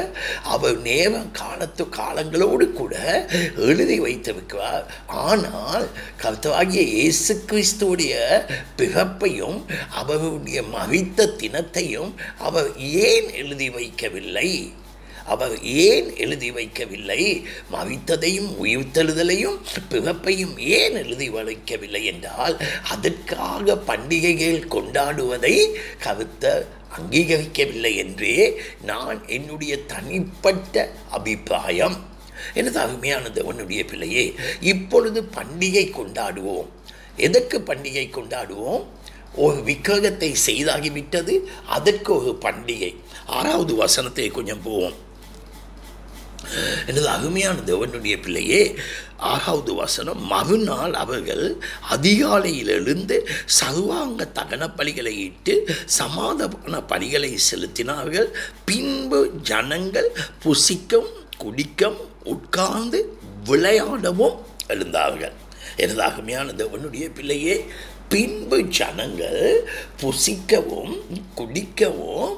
அவர் நேர காலத்து காலங்களோடு கூட எழுதி வைத்திருக்கிறார். ஆனால் கர்த்தராகிய இயேசு கிறிஸ்துவுடைய பிறப்பையும் அவருடைய மரித்த தினத்தையும் அவர் ஏன் எழுதி வைக்கவில்லை? மரித்ததையும் உயிர்த்தெழுதலையும் பிறப்பையும் ஏன் எழுதி வைக்கவில்லை என்றால், அதற்காக பண்டிகைகள் கொண்டாடுவதை கர்த்தர் அங்கீகரிக்கவில்லை என்றே நான் என்னுடைய தனிப்பட்ட அபிப்பிராயம். எனது அருமையான தேவனுடைய பிள்ளையே, இப்பொழுது பண்டிகை கொண்டாடுவோம். எதற்கு பண்டிகை கொண்டாடுவோம்? ஒரு விக்கிரகத்தை செய்தாகிவிட்டது, அதற்கு ஒரு பண்டிகை. 6வது வசனத்தை கொஞ்சம் போவோம். எனது அருமையான தேவனுடைய பிள்ளையே, 6வது வசனம், மறுநாள் அவர்கள் அதிகாலையில் எழுந்து சர்வாங்க தகன பலிகளை இட்டு சமாதான பலிகளை செலுத்தினார்கள். பின்பு ஜனங்கள் புசிக்கும், குடிக்கும், உட்கார்ந்து விளையாடவும் எழுந்தார்கள். எனது அருமையான தேவனுடைய பிள்ளையே, பின்பு ஜனங்கள் புசிக்கவும் குடிக்கவும்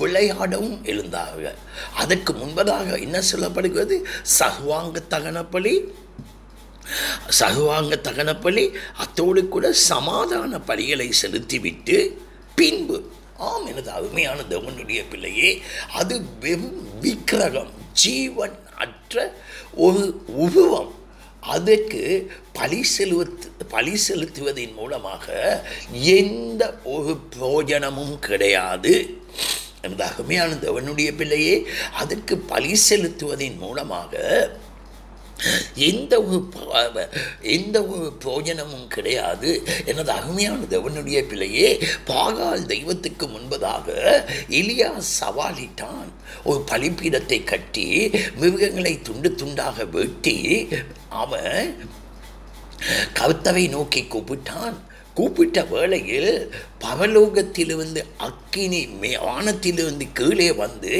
விளையாடவும் எழுந்தார்கள். அதற்கு முன்பதாக என்ன சொல்லப்படுகிறது? சகுவாங்க தகனப்பலி அத்தோடு கூட சமாதான பலிகளை செலுத்திவிட்டு பின்பு, ஆம் எனது அருமையான தேவனுடைய பிள்ளையே, அது வெறும் விக்கிரகம், ஜீவன் அற்ற ஒரு உருவம். அதற்கு பலி செலுத்துவதின் மூலமாக எந்த ஒரு பிரயோஜனமும் கிடையாது. எனது அருமையான தேவனுடைய பிள்ளையே, அதற்கு பலி செலுத்துவதின் மூலமாக எந்த ஒரு பிரயோஜனமும் கிடையாது. எனது அருமையான தேவனுடைய பிள்ளையே, பாகால் தெய்வத்துக்கு முன்பதாக எலியா சவாலிட்டான். ஒரு பலிப்பீடத்தை கட்டி மிருகங்களை துண்டு துண்டாக வெட்டி அவன் கர்த்தரை நோக்கி கூப்பிட்டான். கூப்பிட்ட வேளையில் பவலோகத்திலிருந்து அக்கினி வானத்திலிருந்து கீழே வந்து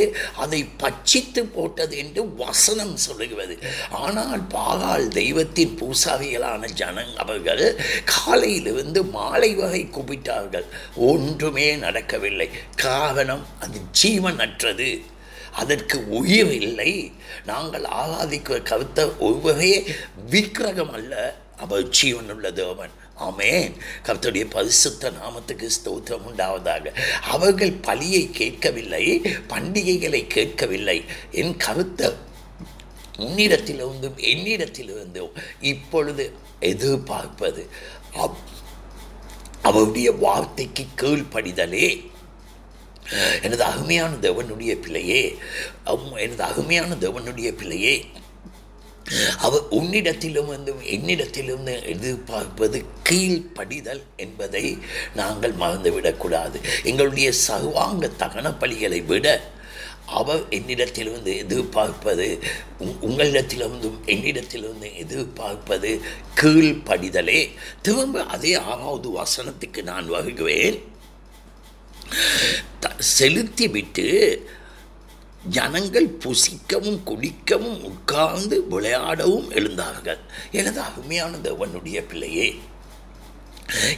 அதை பட்சித்து போட்டது என்று வசனம் சொல்லுகிறது. ஆனால் பாகால் தெய்வத்தின் பூசாரிகளான அவர்கள் காலையிலிருந்து மாலை வகை கூப்பிட்டார்கள், ஒன்றுமே நடக்கவில்லை. காரணம், அது ஜீவனற்றது, அதற்கு உயிர் இல்லை. நாங்கள் ஆராதிக்கிற கருத்த ஒவ்வொரு விக்கிரகம் அல்ல, அவர் ஜீவனுள்ள தேவன். ஆமேன். கர்த்தருடைய பரிசுத்த நாமத்துக்கு ஸ்தோத்திரம் உண்டாவதாக. அவர்கள் பலியை கேட்கவில்லை, பண்டிகைகளை கேட்கவில்லை. என் கருத்த உன்னிடத்திலிருந்தும் என்னிடத்திலிருந்தும் இப்பொழுது எதிர்பார்ப்பது அவருடைய வார்த்தைக்கு கீழ்ப்படிதலே. எனது அருமையான தேவனுடைய பிள்ளையே, அவர் உன்னிடத்திலிருந்தும் என்னிடத்திலிருந்து எதிர்பார்ப்பது கீழ்ப்படிதல் என்பதை நாங்கள் மறந்துவிடக்கூடாது. எங்களுடைய சர்வாங்க தகன பலிகளை விட அவர் என்னிடத்திலிருந்து எதிர்பார்ப்பது, உங்களிடத்திலிருந்தும் என்னிடத்திலிருந்து எதிர்பார்ப்பது கீழ்ப்படிதலே. திரும்ப அதே 6வது வசனத்துக்கு நான் வருகிறேன். செலுத்திவிட்டு ஜனங்கள் புசிக்கவும் குடிக்கவும் உட்கார்ந்து விளையாடவும் எழுந்தார்கள். எனது அருமையான தேவனுடைய பிள்ளையே,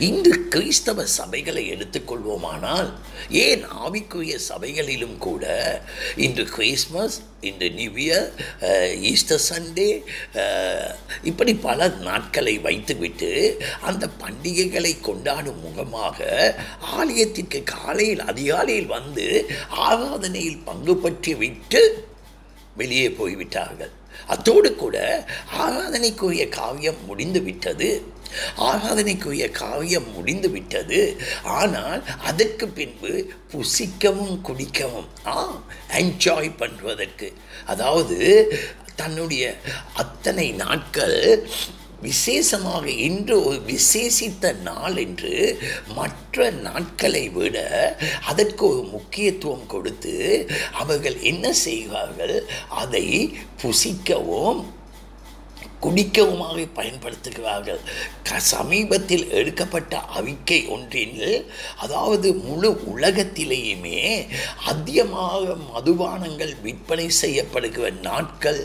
இன்று கிறிஸ்தவ சபைகளை எடுத்துக்கொள்வோமானால், ஏன் ஆவிக்குரிய சபைகளிலும் கூட இன்று கிறிஸ்மஸ், இன்று நியூ இயர், ஈஸ்டர் சண்டே, இப்படி பல நாட்களை வைத்துவிட்டு அந்த பண்டிகைகளை கொண்டாடும் முகமாக ஆலயத்திற்கு காலையில் அதிகாலையில் வந்து ஆராதனையில் பங்கு பற்றி விட்டு வெளியே போய்விட்டார்கள். அத்தோடு கூட ஆராதனைக்குரிய காவியம் முடிந்து விட்டது, ஆனால் அதற்கு பின்பு புசிக்கவும் குடிக்கவும் என்ஜாய் பண்ணுவதற்கு, அதாவது தன்னுடைய அத்தனை நாட்கள் விசேஷமாக இன்று ஒரு விசேஷித்த நாள் என்று மற்ற நாட்களை விட அதற்கு ஒரு முக்கியத்துவம் கொடுத்து அவர்கள் என்ன செய்வார்கள், அதை புசிக்கவும் குடிக்கவுமாக பயன்படுத்துகிறார்கள். சமீபத்தில் எடுக்கப்பட்ட அறிக்கை ஒன்றில், அதாவது முழு உலகத்திலேயுமே அதிகமாக மதுபானங்கள் விற்பனை செய்யப்படுகிற நாட்கள்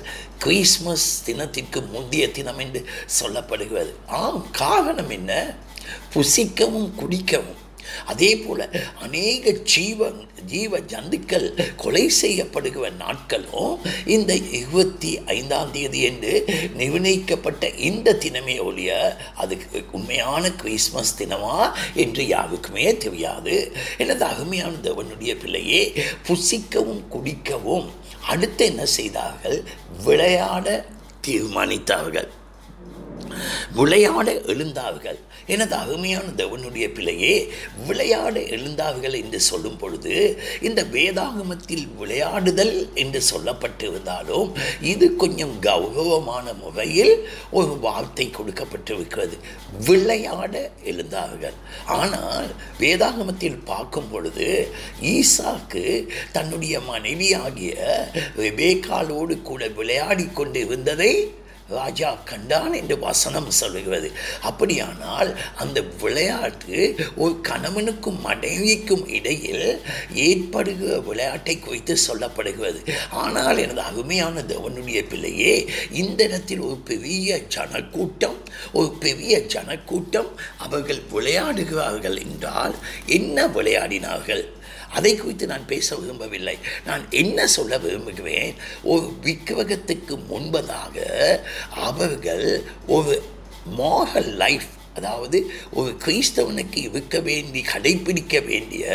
கிறிஸ்மஸ் தினத்திற்கு முந்தைய தினம் என்று சொல்லப்படுகிறது. காரணம் என்ன? புசிக்கவும் குடிக்கவும். அதே போல அநேக ஜீவ ஜந்துக்கள் கொலை செய்யப்படுகிற நாட்களும் இந்த 25ஆம் தேதி என்று நிர்ணயிக்கப்பட்ட இந்த தினமே ஒழிய அதுக்கு உண்மையான கிறிஸ்மஸ் தினமா என்று யாருக்குமே தெரியாது. எனது அருமையான தேவனுடைய பிள்ளையே, புசிக்கவும் குடிக்கவும் அடுத்து என்ன செய்தார்கள்? விளையாட தீர்மானித்தார்கள், விளையாட எழுந்தார்கள். எனது அருமையான தேவனுடைய பிள்ளையே, விளையாட எழுந்தார்கள் என்று சொல்லும் பொழுது, இந்த வேதாகமத்தில் விளையாடுதல் என்று சொல்லப்பட்டிருந்தாலும் இது கொஞ்சம் கௌரவமான முறையில் ஒரு வார்த்தை கொடுக்கப்பட்டிருக்கிறது, விளையாட எழுந்தார்கள். ஆனால் வேதாகமத்தில் பார்க்கும் பொழுது ஈசாக்கு தன்னுடைய மனைவியாகிய ரெபேக்காளோடு கூட விளையாடி கொண்டு இருந்ததை ராஜா கண்டான் என்று வசனம் சொல்கிறது. அப்படியானால் அந்த விளையாட்டு ஒரு கணவனுக்கும் மனைவிக்கும் இடையில் ஏற்படுகிற விளையாட்டை குறித்து சொல்லப்படுகிறது. ஆனால் எனது அருமையான தேவனுடைய பிள்ளையே, இந்த இடத்தில் ஒரு பெரிய ஜனக்கூட்டம் அவர்கள் விளையாடுகிறார்கள் என்றால் என்ன விளையாடினார்கள்? அதை குறித்து நான் பேச விரும்பவில்லை. நான் என்ன சொல்ல விரும்புகிறேன், ஒரு விக்கிரகத்துக்கு முன்பதாக அவர்கள் ஒரு மாரல் லைஃப், அதாவது ஒரு கிறிஸ்தவனுக்கு இருக்க வேண்டி கடைப்பிடிக்க வேண்டிய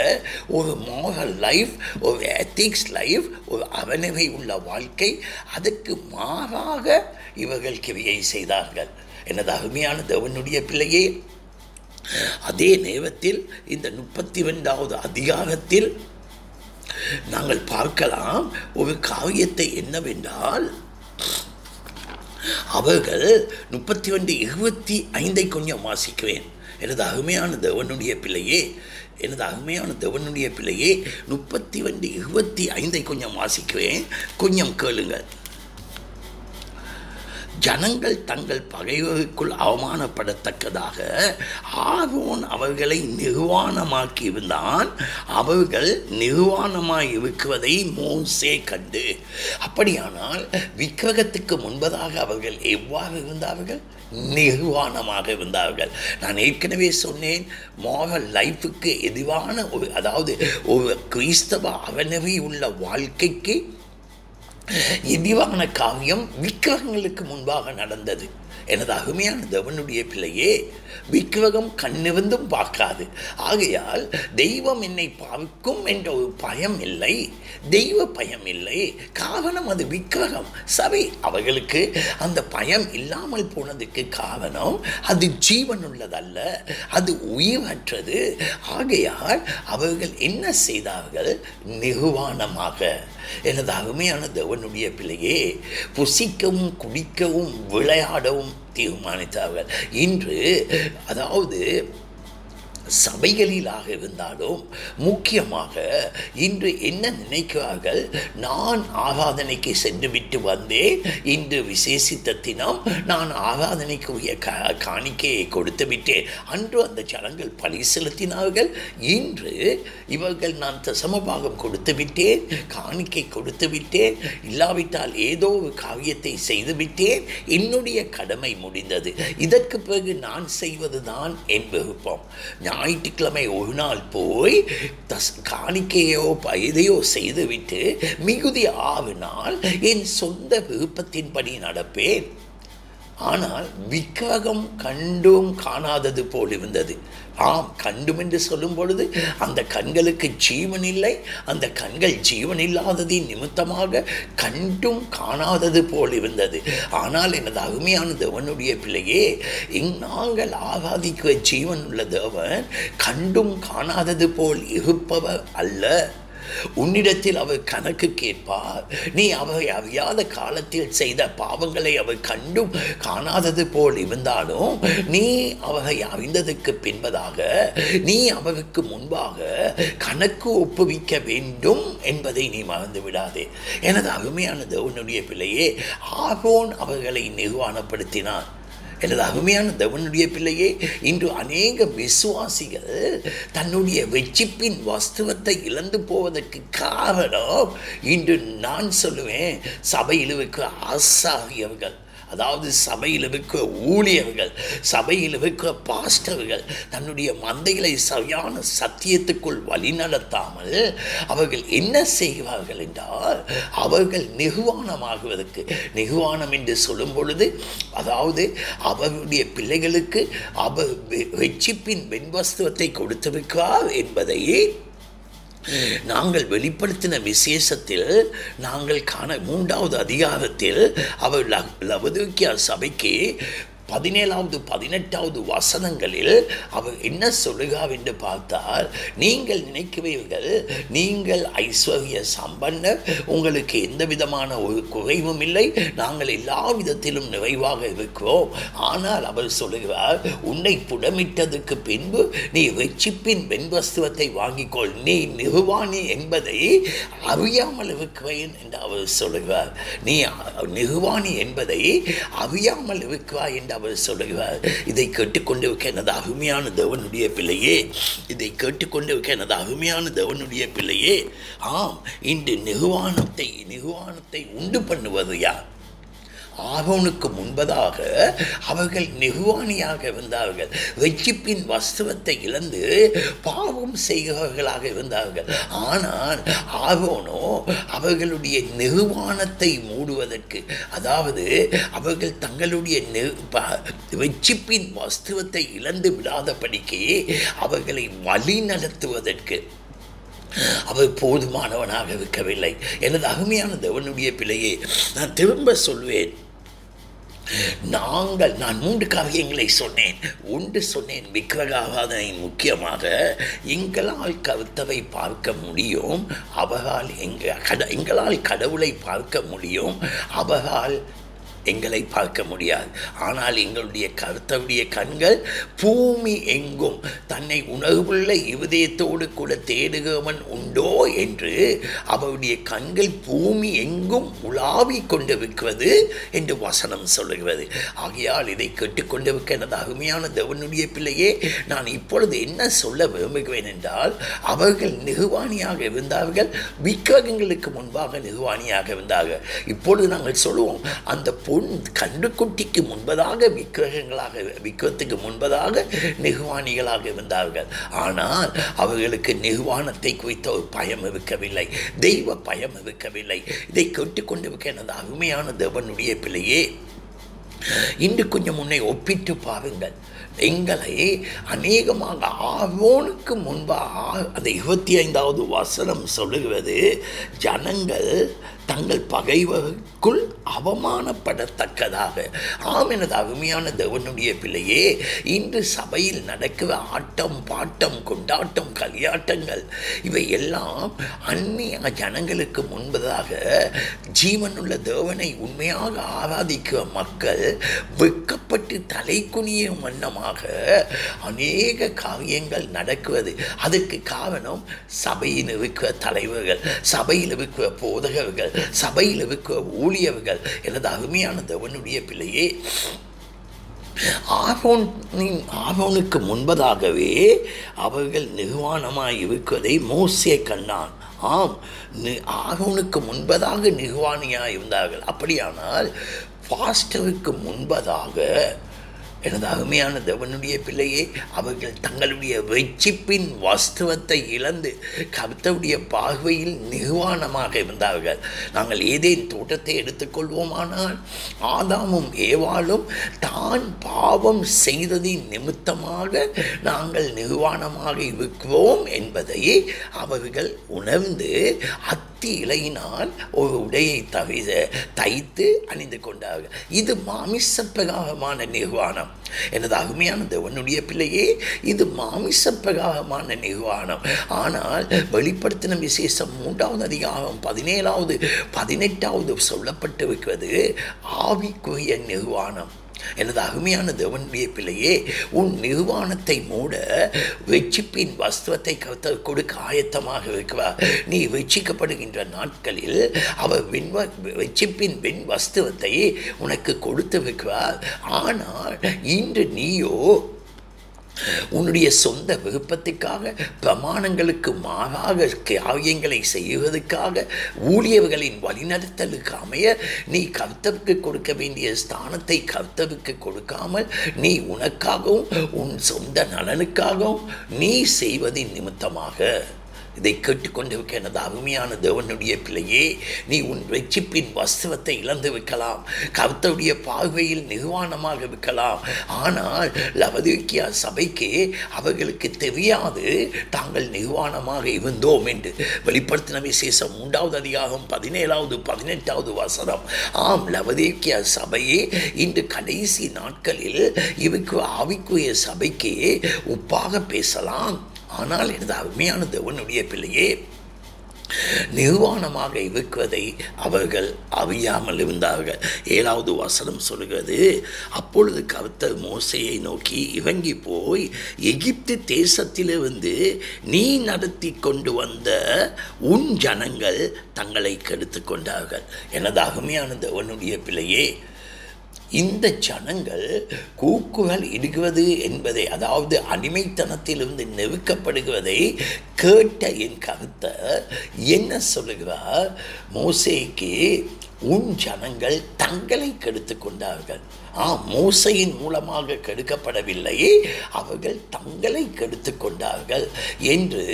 ஒரு மாரல் லைஃப், ஒரு எத்திக்ஸ் லைஃப், ஒரு அவநகை உள்ள வாழ்க்கை, அதற்கு மாறாக இவர்கள் கிரியை செய்தார்கள். எனது அருமையான தேவனுடைய பிள்ளையே, அதே நேரத்தில் இந்த 32வது அதிகாரத்தில் நாங்கள் பார்க்கலாம் ஒரு காரியத்தை, என்னவென்றால் அவர்கள் 32:25 கொஞ்சம் வாசிக்கிறேன். எனது அருமையான தேவனுடைய பிள்ளையே 32:25 கொஞ்சம் வாசிக்கிறேன், கொஞ்சம் கேளுங்கள். ஜனங்கள் தங்கள் பகைவருக்குள் அவமானப்படத்தக்கதாக ஆரோன் அவர்களை நிர்வாணமாக்கி இருந்தான். அவர்கள் நிர்வாணமாய் இருக்குவதை மோசே கண்டு, அப்படியானால் விக்கிரகத்துக்கு முன்பதாக அவர்கள் எவ்வாறு இருந்தார்கள்? நிர்வாணமாக இருந்தார்கள். நான் ஏற்கனவே சொன்னேன், மோரல் லைஃபுக்கு எதிரான ஒரு, அதாவது ஒரு கிறிஸ்தவ அறநெறி உள்ள வாழ்க்கைக்கு எதிரான காவியம் விக்கிரகங்களுக்கு முன்பாக நடந்தது. எனது அருமையான தேவனுடைய பிள்ளையே, விக்கிரகம் கண்ணிருந்தும் பார்க்காது. ஆகையால் தெய்வம் என்னை பார்க்கும் என்ற ஒரு பயம் இல்லை, தெய்வ பயம் இல்லை. காரணம், அது விக்கிரகம். சரி, அவர்களுக்கு அந்த பயம் இல்லாமல் போனதுக்கு காரணம் அது ஜீவனுள்ளதல்ல, அது உயிரற்றது. ஆகையால் அவர்கள் என்ன செய்தார்கள்? நிர்வாணமாக. எனது அருமையான தேவனுடைய பிள்ளையே, புசிக்கவும் குடிக்கவும் விளையாடவும் தீர்மானித்தார்கள். இன்று, அதாவது சபைகளிலாக இருந்தாலும் முக்கியமாக இன்று என்ன நினைக்கிறார்கள்? நான் ஆராதனைக்கு சென்றுவிட்டு வந்தேன், இன்று விசேஷித்த தினம், நான் ஆராதனைக்குரிய காணிக்கையை கொடுத்து விட்டேன், அன்று அந்த ஜனங்கள் பலி செலுத்தினார்கள், இன்று இவர்கள் நான் தசமபாகம் கொடுத்து விட்டேன், காணிக்கை கொடுத்து விட்டேன், இல்லாவிட்டால் ஏதோ ஒரு காரியத்தை செய்துவிட்டேன், என்னுடைய கடமை முடிந்தது, இதற்கு பிறகு நான் செய்வது தான் என் விருப்பம். ஞாயிற்றுக்கிழமை ஒரு நாள் போய் காணிக்கையோ எதையோ செய்துவிட்டு மிகுதி ஆவினால் என் சொந்த விருப்பத்தின்படி நடப்பேன். ஆனால் விக்கிரகம் கண்டும் காணாதது போல் இருந்தது. ஆம், கண்டும் என்று சொல்லும் பொழுது அந்த கண்களுக்கு ஜீவன் இல்லை. அந்த கண்கள் ஜீவன் இல்லாததின் நிமித்தமாக கண்டும் காணாதது போல் இருந்தது. ஆனால் எனது அருமையான தேவனுடைய பிள்ளையே, நாங்கள் ஆராதிக்க ஜீவன் உள்ள தேவன் கண்டும் காணாதது போல் இருப்பவர் அல்ல. உன்னிடத்தில் அவர் கணக்கு கேட்பார். நீ அவரை அறியாத காலத்தில் செய்த பாவங்களை அவர் கண்டும் காணாதது போல் இருந்தாலும் நீ அவரை அறிந்ததுக்கு பின்பதாக நீ அவருக்கு முன்பாக கணக்கு ஒப்புவிக்க வேண்டும் என்பதை நீ மறந்து விடாதே. எனது அருமையான தேவனுடைய பிள்ளையே, ஆரோன் அவர்களை நிர்வாணப்படுத்தினான். எனது அருமையான தேவனுடைய பிள்ளையே, இன்று அநேக விசுவாசிகள் தன்னுடைய வெட்சிப்பின் வஸ்துவத்தை இழந்து போவதற்கு காரணம், இன்று நான் சொல்லுவேன், சபையில் இருக்கிற ஆசாரியர்கள், அதாவது சபையில் இருக்கிற ஊழியர்கள், சபையில் இருக்கிற பாஸ்டர்கள் தன்னுடைய மந்தைகளை சரியான சத்தியத்துக்குள் வழிநடத்தாமல் அவர்கள் என்ன செய்வார்கள் என்றால், அவர்கள் நிர்வாணமாகுவதற்கு, நிர்வாணம் என்று சொல்லும் பொழுது அதாவது அவருடைய பிள்ளைகளுக்கு அவர் ரட்சிப்பின் வெண்வஸ்துவத்தை கொடுத்திருக்கிறார் என்பதையே நாங்கள் வெளிப்படுத்தின விசேஷத்தில் நாங்கள் காண 3வது அதிகாரத்தில் அவர் லவோதிக்கேயா சபைக்கு 17வது 18வது வசனங்களில் அவர் என்ன சொல்லுகிறார் என்று பார்த்தால், நீங்கள் நினைக்குவீர்கள் நீங்கள் ஐஸ்வர்ய சம்பன்னர், உங்களுக்கு எந்த விதமான ஒரு குறைவும் இல்லை, நாங்கள் எல்லா விதத்திலும் நிறைவாக இருக்கிறோம். ஆனால் அவர் சொல்லுகிறார், உன்னை புடமிட்டதுக்கு பின்பு நீ ரட்சிப்பின் வெண்வஸ்துவத்தை வாங்கிக்கொள், நீ நிர்வாணி என்பதை அறியாமல் இருக்கிறேன் என்று அவர் சொல்லுகிறார். நீ நிர்வாணி என்பதை அறியாமல் இருக்கிறாய் என்று அவர் சொல்லுகிறார். இதை கேட்டுக்கொண்டிருக்க எனது அருமையான தேவனுடைய பிள்ளையே, இதை கேட்டுக்கொண்டிருக்க எனது அருமையான தேவனுடைய பிள்ளையே, ஆம், இன்று நிர்வாணத்தை உண்டு பண்ணுவது யார்? ஆரோனுக்கு முன்பதாக அவர்கள் நிர்வாணியாக இருந்தார்கள், ரட்சிப்பின் வஸ்துவத்தை இழந்து பாவம் செய்கிறவர்களாக இருந்தார்கள். ஆனால் ஆரோனோ அவர்களுடைய நிர்வாணத்தை மூடுவதற்கு, அதாவது அவர்கள் தங்களுடைய ரட்சிப்பின் வஸ்துவத்தை இழந்து விடாதபடிக்கு அவர்களை வழி நடத்துவதற்கு அவர் போதுமானவனாக இருக்கவில்லை. எனது அருமையான தேவனுடைய பிள்ளையே, நான் திரும்ப சொல்வேன், நான் 3 காரியங்களை சொன்னேன். ஒன்று சொன்னேன், விக்கிரகாராதனை முக்கியமாக எங்களால் கர்த்தரை பார்க்க முடியும், அவரால் எங்களால் கடவுளை பார்க்க முடியும், அவரால் எங்களை பார்க்க முடியாது. ஆனால் எங்களுடைய கர்த்தருடைய கண்கள் பூமி எங்கும் தன்னை உணர்வுள்ள இருதயத்தோடு கூட தேடுகிறவன் உண்டோ என்று அவருடைய கண்கள் பூமி எங்கும் உலாவிக் கொண்டிருக்கிறது என்று வசனம் சொல்கிறது. ஆகையால் இதை கேட்டுக்கொண்டிருக்க எனது அருமையான தேவனுடைய பிள்ளையே, நான் இப்பொழுது என்ன சொல்ல விரும்புகிறேன் என்றால், அவர்கள் நிர்வாணியாக இருந்தார்கள், விக்கிரகங்களுக்கு முன்பாக நிர்வாணியாக இருந்தார்கள். இப்பொழுது நாங்கள் சொல்லுவோம், அந்த கன்றுக்குட்டிக்கு முன்பதாக விக்கிரகத்துக்கு முன்பதாக நிர்வாணிகளாக இருந்தார்கள். ஆனால் அவர்களுக்கு நிர்வாணத்தை குறித்த ஒரு பயம் இருக்கவில்லை, தெய்வ பயம் இருக்கவில்லை. இதை கேட்டுக்கொண்டிருக்க எனது அருமையான தேவனுடைய பிள்ளையே, இன்று கொஞ்சம் முன்னே ஒப்பிட்டு பாருங்கள். எங்களை அநேகமாக ஆரோனுக்கு முன்பாக அந்த 25வது வசனம் சொல்லுகிறது, ஜனங்கள் தங்கள் பகைவருக்குள் அவமானப்படத்தக்கதாக. ஆம், எனது அருமையான தேவனுடைய பிள்ளையே, இன்று சபையில் நடக்கிற ஆட்டம் பாட்டம் கொண்டாட்டம் கலியாட்டங்கள் இவை எல்லாம் அந்நிய ஜனங்களுக்கு முன்பதாக ஜீவனுள்ள தேவனை உண்மையாக ஆராதிக்கிற மக்கள் வெக்கப்பட்டு தலை குனியும் வண்ணமாக அநேக காரியங்கள் நடக்குவது. அதற்கு காரணம் சபையில் இருக்கிற தலைவர்கள், சபையில் இருக்கிற போதகர்கள், சபையில் இருக்க ஊழியர்கள். எனது அருமையான தேவனுடைய பிள்ளையே, ஆரோனுக்கு முன்பதாகவே அவர்கள் நிர்வாணமாய் இருக்குவதை மோசே கண்டான். ஆம், ஆரோனுக்கு முன்பதாக நிர்வாணியாய் இருந்தார்கள். அப்படியானால் பாஸ்டருக்கு முன்பதாக எனது அருமையான தேவனுடைய பிள்ளையே, அவர்கள் தங்களுடைய வெட்சிப்பின் வாஸ்தவத்தை இழந்து கர்த்தருடைய பார்வையில் நிர்வாணமாக இருந்தார்கள். நாங்கள் ஏதேன் தோட்டத்தை எடுத்துக்கொள்வோமானால், ஆதாமும் ஏவாளும் தான் பாவம் செய்ததின் நிமித்தமாக நாங்கள் நிர்வாணமாக இருக்கிறோம் என்பதை அவர்கள் உணர்ந்து அத்தி இலையினால் ஒரு உடையை தைத்து அணிந்து கொண்டார்கள். இது மாமிசப்பிரகாரமான நிர்வாணம். எனது அருமையான தேவனுடைய பிள்ளையே, இது மாமிசப்பிரகாரமான நிர்வாணம். ஆனால் வெளிப்படுத்தின விசேஷம் 3வது அதிகாரம் 17வது 18வது சொல்லப்பட்டிருக்கிறது ஆவிக்குரிய நிர்வாணம். எனது அருமையான தேவனுடைய பிள்ளையே, உன் நிர்வாணத்தை மூட வெட்சிப்பின் வஸ்திரத்தை கர்த்தர் கொடுக்க ஆயத்தமாக இருக்கிறார். நீ வெட்சிக்கப்படுகின்ற நாட்களில் அவர் வெட்சிப்பின் வெண் வஸ்திரத்தை உனக்கு கொடுத்து இருக்கிறார். ஆனால் இன்று நீயோ உன்னுடைய சொந்த விருப்பத்துக்காக பிரமாணங்களுக்கு மாறாக காரியங்களை செய்வதற்காக ஊழியர்களின் வழிநடத்தலுக்கு அமைய நீ கர்த்தருக்கு கொடுக்க வேண்டிய ஸ்தானத்தை கர்த்தருக்கு கொடுக்காமல் நீ உனக்காகவும் உன் சொந்த நலனுக்காகவும் நீ செய்வதின் நிமித்தமாக, இதை கேட்டுக்கொண்டிருக்க எனது அருமையான தேவனுடைய பிள்ளையே, நீ உன் வெட்சிப்பின் வஸ்திரத்தை இழந்து வைக்கலாம், கர்த்தருடைய பார்வையில் நிர்வாணமாக இருக்கலாம். ஆனால் லவதீக்கியா சபைக்கு அவர்களுக்கு தெரியாது தாங்கள் நிர்வாணமாக இருந்தோம் என்று. வெளிப்படுத்தின விசேஷம் 3வது அதிகாரம் 17வது 18வது வசனம். ஆம், லவதீக்கியா சபையே இன்று கடைசி நாட்களில் இவருக்கு ஆவிக்குரிய சபைக்கு உப்பாக பேசலாம். ஆனால் எனது அருமையான தேவனுடைய பிள்ளையே, நிர்வாணமாக இருக்குவதை அவர்கள் அறியாமல் இருந்தார்கள். 7வது வசனம் சொல்கிறது, அப்பொழுது கர்த்தர் மோசேயை நோக்கி, இறங்கி போய் எகிப்து தேசத்திலிருந்து நீ நடத்தி கொண்டு வந்த உன் ஜனங்கள் தங்களை கெடுத்து கொண்டார்கள். எனது அருமையான தேவனுடைய பிள்ளையே, இந்த ஜனங்கள் கூக்குகள் இடுகிறது என்பதை, அதாவது அடிமைத்தனத்திலிருந்து நெருக்கப்படுகிறதை கேட்ட என் கர்த்தர் என்ன சொல்லுகிறார், மோசேக்கு உன் ஜனங்கள் தங்களை கெடுத்து கொண்டார்கள். மோசையின் மூலமாக கெடுக்கப்படவில்லை, அவர்கள் தங்களை கெடுத்து கொண்டார்கள் என்று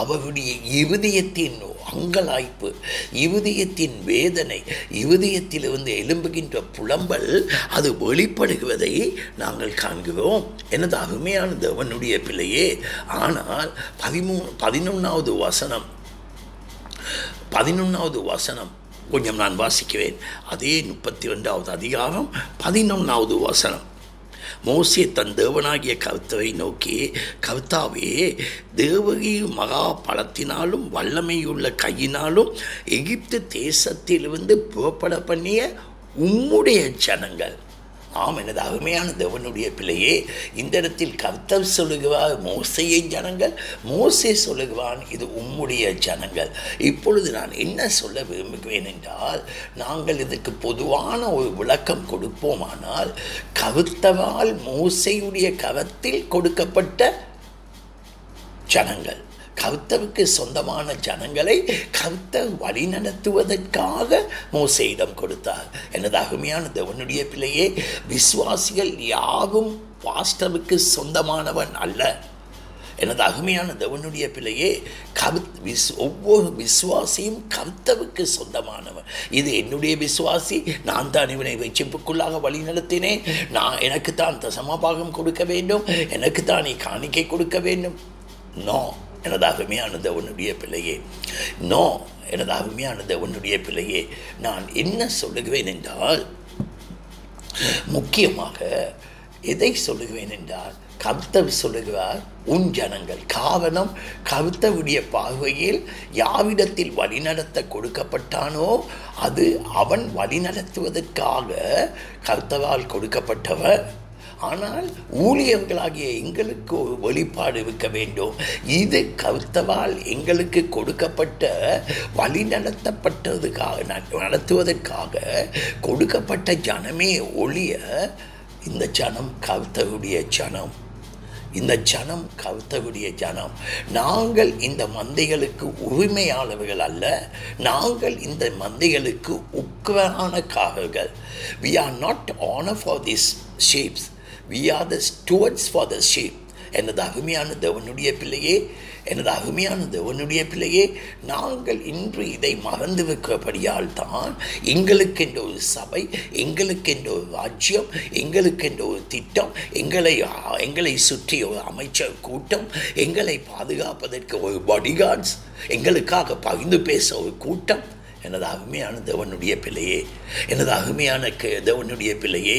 அவருடைய இருதயத்தின் அங்கலாய்ப்பு, இருதயத்தின் வேதனை, இருதயத்திலிருந்து எழும்புகின்ற புலம்பல் அது வெளிப்படுகிறதை நாங்கள் காண்கிறோம். எனது அருமையான தேவனுடைய பிள்ளையே, ஆனால் 11வது வசனம் கொஞ்சம் நான் வாசிக்கிறேன். அதே 32வது அதிகாரம் 11வது வசனம், மோசே தன் தேவனாகிய கர்த்தரை நோக்கி, கர்த்தாவே, தேவகீர் மகா பலத்தினாலும் வல்லமையுள்ள கையினாலும் எகிப்து தேசத்திலிருந்து புறப்பட பண்ணிய உம்முடைய ஜனங்கள். ஆம், எனது அருமையான தேவனுடைய பிள்ளையே, இந்த இடத்தில் கர்த்தர் சொல்லுகிறார் மோசையை ஜனங்கள், மோசே சொல்லுகிறான் இது உம்முடைய ஜனங்கள். இப்பொழுது நான் என்ன சொல்ல விரும்புகிறேன் என்றால், நாங்கள் இதற்கு பொதுவான ஒரு விளக்கம் கொடுப்போமானால், கர்த்தரால் மோசையுடைய கரத்தில் கொடுக்கப்பட்ட ஜனங்கள், கர்த்தருக்கு சொந்தமான ஜனங்களை கர்த்தர் வழி நடத்துவதற்காக மோசேயிடம் கொடுத்தார். எனது அருமையான தேவனுடைய பிள்ளையே, விசுவாசிகள் யாவும் பாஸ்டருக்கு சொந்தமானவன் அல்ல. எனது அருமையான தேவனுடைய பிள்ளையே, ஒவ்வொரு விசுவாசியும் கர்த்தருக்கு சொந்தமானவன். இது என்னுடைய விசுவாசி, நான் தான் இவனை வெச்சிப்புக்குள்ளாக வழி நடத்தினேன், நான் எனக்குத்தான் தசமபாகம் கொடுக்க வேண்டும், எனக்குத்தான் நீ காணிக்கை கொடுக்க வேண்டும். நோ எனது அருமையானது உன்னுடைய பிள்ளையே, நோ எனது அருமையானது உன்னுடைய பிள்ளையே. நான் என்ன சொல்லுகிறேன் என்றால், முக்கியமாக எதை சொல்லுகிறேன் என்றால், கர்த்தர் சொல்லுகிறார் உன் ஜனங்கள். காரணம், கர்த்தருடைய பார்வையில் யாவிடத்தில் வழிநடத்த கொடுக்கப்பட்டானோ அது அவன் வழிநடத்துவதற்காக கர்த்தரால் கொடுக்கப்பட்டவர். ஆனால் ஊழியர்களாகிய எங்களுக்கு ஒரு வெளிப்பாடு இருக்க வேண்டும். இது கர்த்தரால் எங்களுக்கு கொடுக்கப்பட்ட வழி நடத்தப்பட்டதுக்காக நடத்துவதற்காக கொடுக்கப்பட்ட ஜனமே ஒழிய, இந்த ஜனம் கர்த்தருடைய ஜனம், இந்த ஜனம் கர்த்தருடைய ஜனம். நாங்கள் இந்த மந்தைகளுக்கு உரிமையாளர்கள் அல்ல, நாங்கள் இந்த மந்தைகளுக்கு உக்கரானக்காரர்கள். we are not owner for these sheep. We are the stewards for the sheep. எனது அருமையான தேவனுடைய பிள்ளையே, எனது அருமையான தேவனுடைய பிள்ளையே, நாங்கள் இன்று இதை மறந்துவிருக்கிறபடியால் தான் எங்களுக்கென்ற ஒரு சபை, எங்களுக்கென்ற ஒரு ராஜ்யம், எங்களுக்கென்ற ஒரு திட்டம், எங்களை சுற்றி ஒரு அமைச்சர் கூட்டம், எங்களை பாதுகாப்பதற்கு ஒரு பாடிகார்ட்ஸ், எங்களுக்காக பகிர்ந்து பேச ஒரு கூட்டம். எனது அருமையான தேவனுடைய பிள்ளையே, எனது அருமையான தேவனுடைய பிள்ளையே,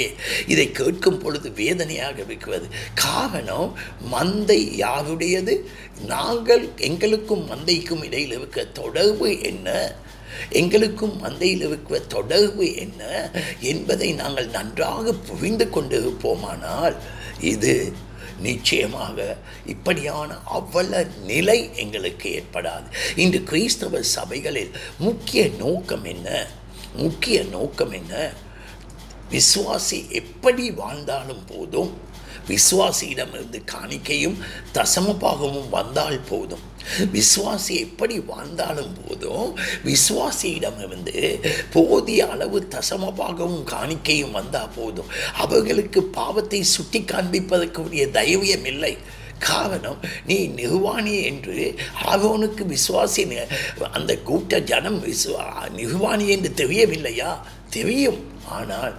இதை கேட்கும் பொழுது வேதனையாக இருக்கிறது. காரணம், மந்தை யாருடையது? நாங்கள் எங்களுக்கும் மந்தைக்கும் இடையில் இருக்கிற தொடர்பு என்ன, எங்களுக்கும் மந்தையில் இருக்கிற தொடர்பு என்ன என்பதை நாங்கள் நன்றாக புரிந்து கொண்டு இருப்போமானால், இது நிச்சயமாக இப்படியான அவ்வள நிலை எங்களுக்கு ஏற்படாது. இன்று கிறிஸ்தவ சபைகளில் முக்கிய நோக்கம் என்ன? முக்கிய நோக்கம் என்ன? விசுவாசி எப்படி வாழ்ந்தாலும் போதும், விசுவாசியிடமிருந்து காணிக்கையும் தசமபாகமும் வந்தால் போதும், விசுவாசி எப்படி வாழ்ந்தாலும் போதும், விசுவாசியிடமிருந்து போதிய அளவு தசமபாகமும் காணிக்கையும் வந்தால் போதும், அவர்களுக்கு பாவத்தை சுட்டி காண்பிப்பதற்குரிய தைரியம் இல்லை. காரணம், நீ நிர்வாணி என்று ஆரோனுக்கு விசுவாசி அந்த கூட்ட ஜனம் நிர்வாணி என்று தெரியவில்லையா? தெரியும். ஆனால்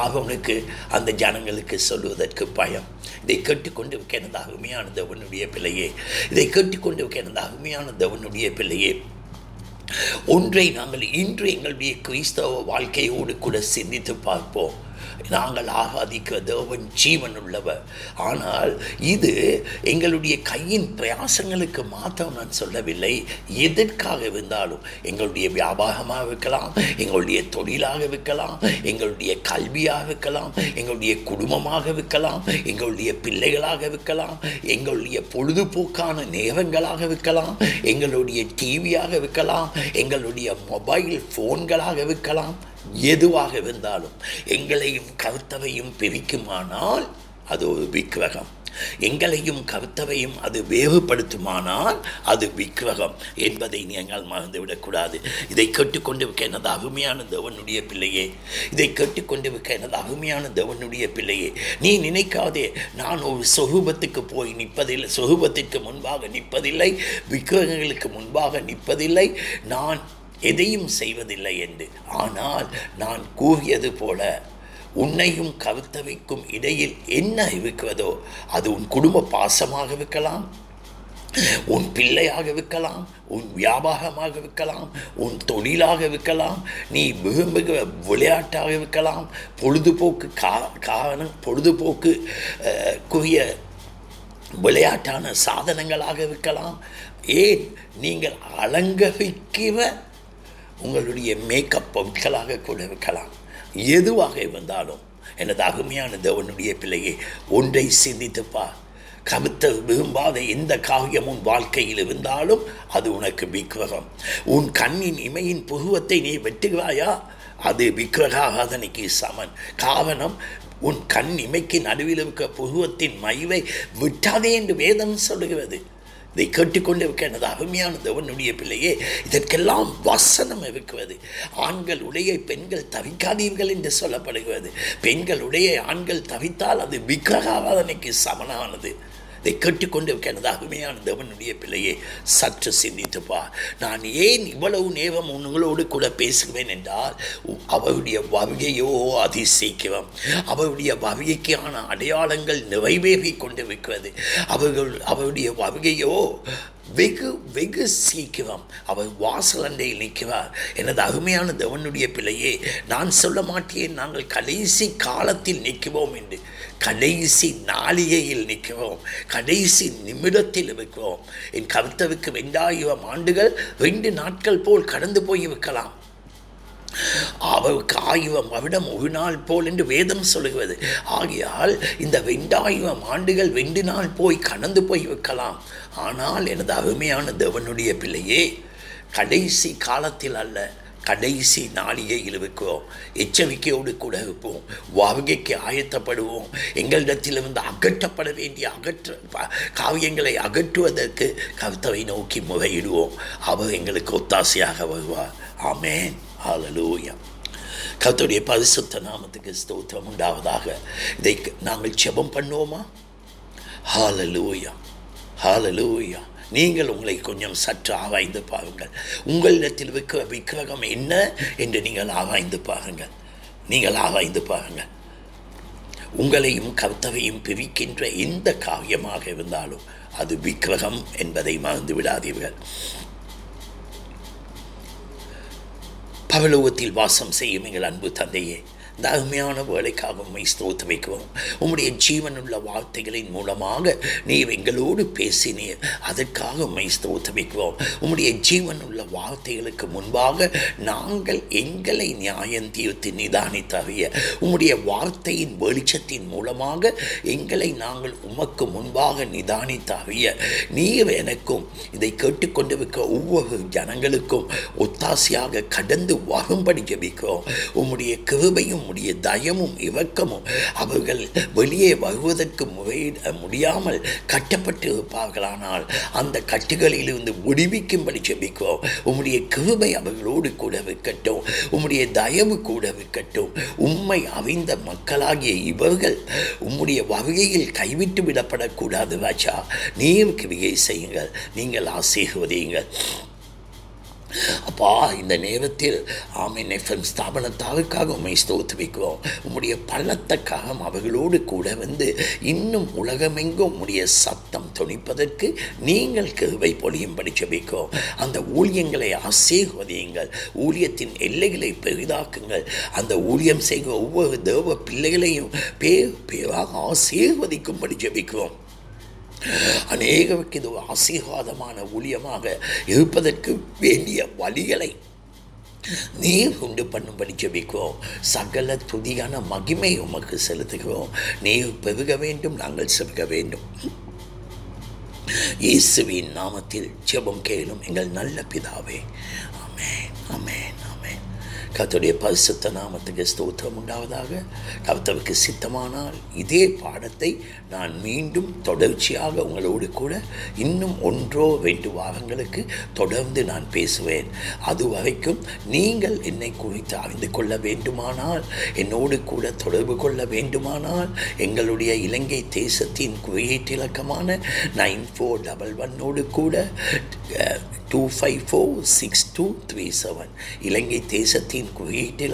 ஆகவனுக்கு அந்த ஜனங்களுக்கு சொல்வதற்கு பயம். இதை கேட்டுக்கொண்டு எனது அருமையான தேவனுடைய பிள்ளையே, இதை கேட்டுக்கொண்டு எனது அருமையான தேவனுடைய பிள்ளையே, ஒன்றை நாங்கள் இன்று எங்களுடைய கிறிஸ்தவ வாழ்க்கையோடு கூட சிந்தித்து பார்ப்போம். நாங்கள் ஆராதிக்கிற தேவன் ஜீவன் உள்ளவர். ஆனால் இது எங்களுடைய கையின் பிரயாசங்களுக்கு மாத்திரம் நான் சொல்லவில்லை. எதற்காக இருந்தாலும், எங்களுடைய வியாபாரமாக இருக்கலாம், எங்களுடைய தொழிலாக இருக்கலாம், எங்களுடைய கல்வியாக இருக்கலாம், எங்களுடைய குடும்பமாக இருக்கலாம், எங்களுடைய பிள்ளைகளாக இருக்கலாம், எங்களுடைய பொழுதுபோக்கான நேரங்களாக இருக்கலாம், எங்களுடைய டிவியாக இருக்கலாம், எங்களுடைய மொபைல் ஃபோன்களாக இருக்கலாம், எதுவாக இருந்தாலும் எங்களையும் கர்த்தரையும் பிரிக்குமானால் அது ஒரு விக்கிரகம். எங்களையும் கர்த்தரையும் அது வேறுபடுத்துமானால் அது விக்கிரகம் என்பதை நீங்கள் மறந்துவிடக்கூடாது. இதை கேட்டுக்கொண்டிருக்க எனது அருமையான தேவனுடைய பிள்ளையே, இதை கேட்டுக்கொண்டிருக்க எனது அருமையான தேவனுடைய பிள்ளையே, நீ நினைக்காதே நான் ஒரு சொரூபத்துக்கு போய் நிற்பதில்லை, சொரூபத்திற்கு முன்பாக நிற்பதில்லை, விக்கிரகங்களுக்கு முன்பாக நிற்பதில்லை, நான் எதையும் செய்வதில்லை என்று. ஆனால் நான் கூறியது போல, உன்னையும் கர்த்தருக்கும் இடையில் என்ன இருக்கிறதோ அது உன் குடும்ப பாசமாக இருக்கலாம், உன் பிள்ளையாக இருக்கலாம், உன் வியாபாரமாக இருக்கலாம், உன் தொழிலாக இருக்கலாம், நீ விரும்புகிற விளையாட்டாக இருக்கலாம், பொழுதுபோக்கு பொழுதுபோக்கு குறிய விளையாட்டான சாதனங்களாக இருக்கலாம். ஏன் நீங்கள் அலங்கரிக்கிற உங்களுடைய மேக்கப் பொருட்களாக கூட இருக்கலாம். எதுவாக இருந்தாலும் எனது அருமையான தேவனுடைய பிள்ளையை ஒன்றை சிந்தித்துப்பா. கவித்த விரும்பாத எந்த காவியம் உன் வாழ்க்கையில் இருந்தாலும் அது உனக்கு விக்கிரகம். உன் கண்ணின் இமையின் புருவத்தை நீ வெட்டுகிறாயா? அது விக்கிரகாராதனைக்கு சமன். காரணம், உன் கண் இமைக்கு நடுவில் இருக்க புருவத்தின் மயிவை விட்டாதே என்று வேதம் சொல்கிறது. இதை கேட்டுக்கொண்டிருக்க எனது அருமையான தேவனுடைய பிள்ளையே, இதற்கெல்லாம் வசனம் இருக்கிறது. ஆண்கள் உடையை பெண்கள் தவிக்காதீர்கள் என்று சொல்லப்படுகிறது. பெண்கள் உடையை ஆண்கள் தவித்தால் அது விக்கிரகாராதனைக்கு சமனானது. இதை கேட்டுக்கொண்டிருக்க எனது அருமையான தேவனுடைய பிள்ளையே, சற்று சிந்தித்துப்பா. நான் ஏன் இவ்வளவு நேரம் உங்களோடு கூட பேசுவேன் என்றால், அவருடைய வருகையோ அதிசீக்கிரம். அவருடைய வருகைக்கான அடையாளங்கள் நிறைவேறி கொண்டிருக்கிறது. அவருடைய வருகையோ வெகு வெகு சீக்கிரம். அவர் வாசலண்டையில் நிற்கிறார். எனது அருமையான தேவனுடைய பிள்ளையே, நான் சொல்ல மாட்டேன் நாங்கள் கடைசி காலத்தில் நிற்கிறோம் என்று. கடைசி நாளிகையில் நிற்கிறோம், கடைசி நிமிடத்தில் இருக்கிறோம். என் கர்த்தருக்கு 2000 ஆண்டுகள் 2 நாட்கள் போல் கடந்து போயிருக்கலாம். அவருக்கு 1000 வருடம் 1 நாள் போல் என்று வேதம் சொல்கிறது. ஆகையால் இந்த 2000 ஆண்டுகள் 2 நாள் போய் கடந்து போய் வைக்கலாம். ஆனால் எனது அருமையான தேவனுடைய பிள்ளையே, கடைசி காலத்தில் அல்ல, கடைசி நாளிகையில் இருக்கிறோம். எச்சரிக்கையோடு கூட இருப்போம். வருகைக்கு ஆயத்தப்படுவோம். எங்களிடத்திலிருந்து அகற்றப்பட வேண்டிய காவியங்களை அகற்றுவதற்கு கர்த்தரை நோக்கி முறையிடுவோம். அவர் எங்களுக்கு ஒத்தாசையாக வருவார். ஆமேன். ஹல்லேலூயா. கர்த்தருடைய பரிசுத்த நாமத்துக்கு ஸ்தோத்திரம் உண்டாவதாக. இதை நாங்கள் ஜெபம் பண்ணுவோமா? ஹல்லேலூயா, ஹல்லேலூயா. நீங்கள் உங்களை கொஞ்சம் சற்று ஆராய்ந்து பாருங்கள். உங்களிடத்தில் விக்கிரகம் என்ன என்று நீங்கள் ஆராய்ந்து பாருங்கள். உங்களையும் கர்த்தரையும் பிரிக்கின்ற எந்த காரியமாக இருந்தாலும் அது விக்கிரகம் என்பதை மறந்து விடாதீர்கள். பரலோகத்தில் வாசம் செய்யும் எங்கள் அன்பு தந்தையே, இந்த அருமையான வேலைக்காக உண்மை ஸ்தோத்திரம் வைக்கிறோம். உம்முடைய ஜீவனுள்ள வார்த்தைகளின் மூலமாக நீ எங்களோடு பேசினீர், அதற்காக உண்மை ஸ்தோத்திரம் வைக்கிறோம். உம்முடைய ஜீவனுள்ள வார்த்தைகளுக்கு முன்பாக நாங்கள் எங்களை நியாயம் தீர்த்து நிதானித்தறிய உம்முடைய வார்த்தையின் வெளிச்சத்தின் மூலமாக எங்களை நாங்கள் உமக்கு முன்பாக நிதானித்தறிய நீர் எனக்கும் இதை கேட்டுக்கொண்டிருக்க ஒவ்வொரு ஜனங்களுக்கும் ஒத்தாசையாக கடந்து வரும்படி ஜெபிக்கிறோம். உம்முடைய கிருபையும் உம்முடைய தயமும் இவக்கமும் அவர்கள் வெளியே வருவதற்கு முடியாமல் கட்டப்பட்டு இருப்பார்களானால் அந்த கட்டுகளிலிருந்து விடுவிக்கும்படி ஜெபிக்கிறோம். உம்முடைய கிருபை அவர்களோடு கூட இருக்கட்டும், உம்முடைய தயவு கூட இருக்கட்டும். உம்மை அறிந்த மக்களாகிய இவர்கள் உம்முடைய வருகையில் கைவிட்டு விடப்படக்கூடாது ராஜா. நீர் கிருபை செய்யுங்கள், நீங்கள் ஆசீர்வதியுங்கள் அப்பா. இந்த நேரத்தில் ஆமென் எஃப்எம் ஸ்தாபனத்தாவுக்காக உண்மை ஸ்தோத்திரம் வைக்கிறோம். உம்முடைய பள்ளத்தக்காக அவர்களோடு கூட வந்து இன்னும் உலகமெங்கும் உம்முடைய சத்தம் துணிப்பதற்கு நீங்கள் கிருபை பொழியும் படிச்சு வைக்கிறோம். அந்த ஊழியங்களை ஆசீர்வதியுங்கள், ஊழியத்தின் எல்லைகளை பெரிதாக்குங்கள். அந்த ஊழியம் செய்கிற ஒவ்வொரு தேவ பிள்ளைகளையும் பேராக ஆசீர்வதிக்கும் படிச்சு வைக்கிறோம். அநேகருக்கு இது ஆசீர்வாதமான ஊழியமாக இருப்பதற்கு வேண்டிய வழிகளை நீர் உண்டு பண்ணும்படி ஜெபிக்கிறோம். சகல துதியான மகிமை உமக்கு செலுத்துகிறோம். நீர் பெருக வேண்டும், நாங்கள் செலுத்த வேண்டும். இயேசுவின் நாமத்தில் ஜெபம் கேளும் எங்கள் நல்ல பிதாவே. ஆமென், ஆமென், ஆமென். கர்த்தருடைய பரிசுத்த நாமத்துக்கு ஸ்தோத்திரம் உண்டாவதாக. கர்த்தருக்கு சித்தமானால் இதே பாடத்தை நான் மீண்டும் தொடர்ச்சியாக உங்களோடு கூட இன்னும் 1-2 வாரங்களுக்கு தொடர்ந்து நான் பேசுவேன். அது வரைக்கும் நீங்கள் என்னை குறித்து அறிந்து கொள்ள வேண்டுமானால், என்னோடு கூட தொடர்பு கொள்ள வேண்டுமானால், எங்களுடைய இலங்கை தேசத்தின் குறியீட்டு இலக்கமான 9411 கூட 2546-237 இலங்கை தேசத்தின் குறியீட்டு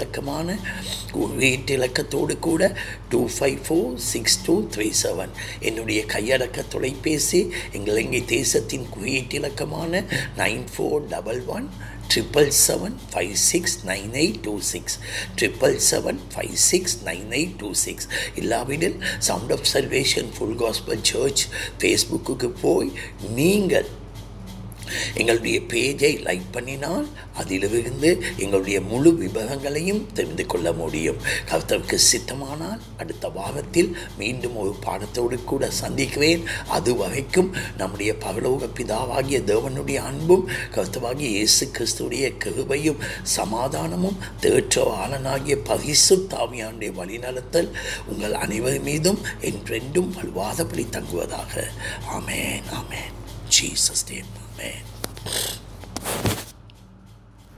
இலக்கத்தோடு கூட 2546-237 என்னுடைய கையடக்க தொலைபேசி இலங்கை தேசத்தின் குறியீட்டு இலக்கமான 9411 777569826 777569826. இல்லாவிடில் sound of salvation full gospel church ஃபேஸ்புக்கு போய் நீங்கள் எங்களுடைய பேஜை லைக் பண்ணினால் அதிலிருந்து எங்களுடைய முழு விபரங்களையும் தெரிந்து கொள்ள முடியும். கர்த்தருக்கு சித்தமானால் அடுத்த வாரத்தில் மீண்டும் ஒரு பாடத்தோடு கூட சந்திக்கிறேன். அதுவரைக்கும் நம்முடைய பரலோக பிதாவாகிய தேவனுடைய அன்பும் கர்த்தராகிய இயேசு கிறிஸ்துடைய கிருபையும் சமாதானமும் தேற்ற ஆலனாகிய பரிசுத்த ஆவியானுடைய வழிநடத்தல் உங்கள் அனைவர் மீதும் என்றென்றும் வலுவாதபடி தங்குவதாக. ஆமேன், ஆமேன். ஜீசஸ் நேம், ஆமேன்.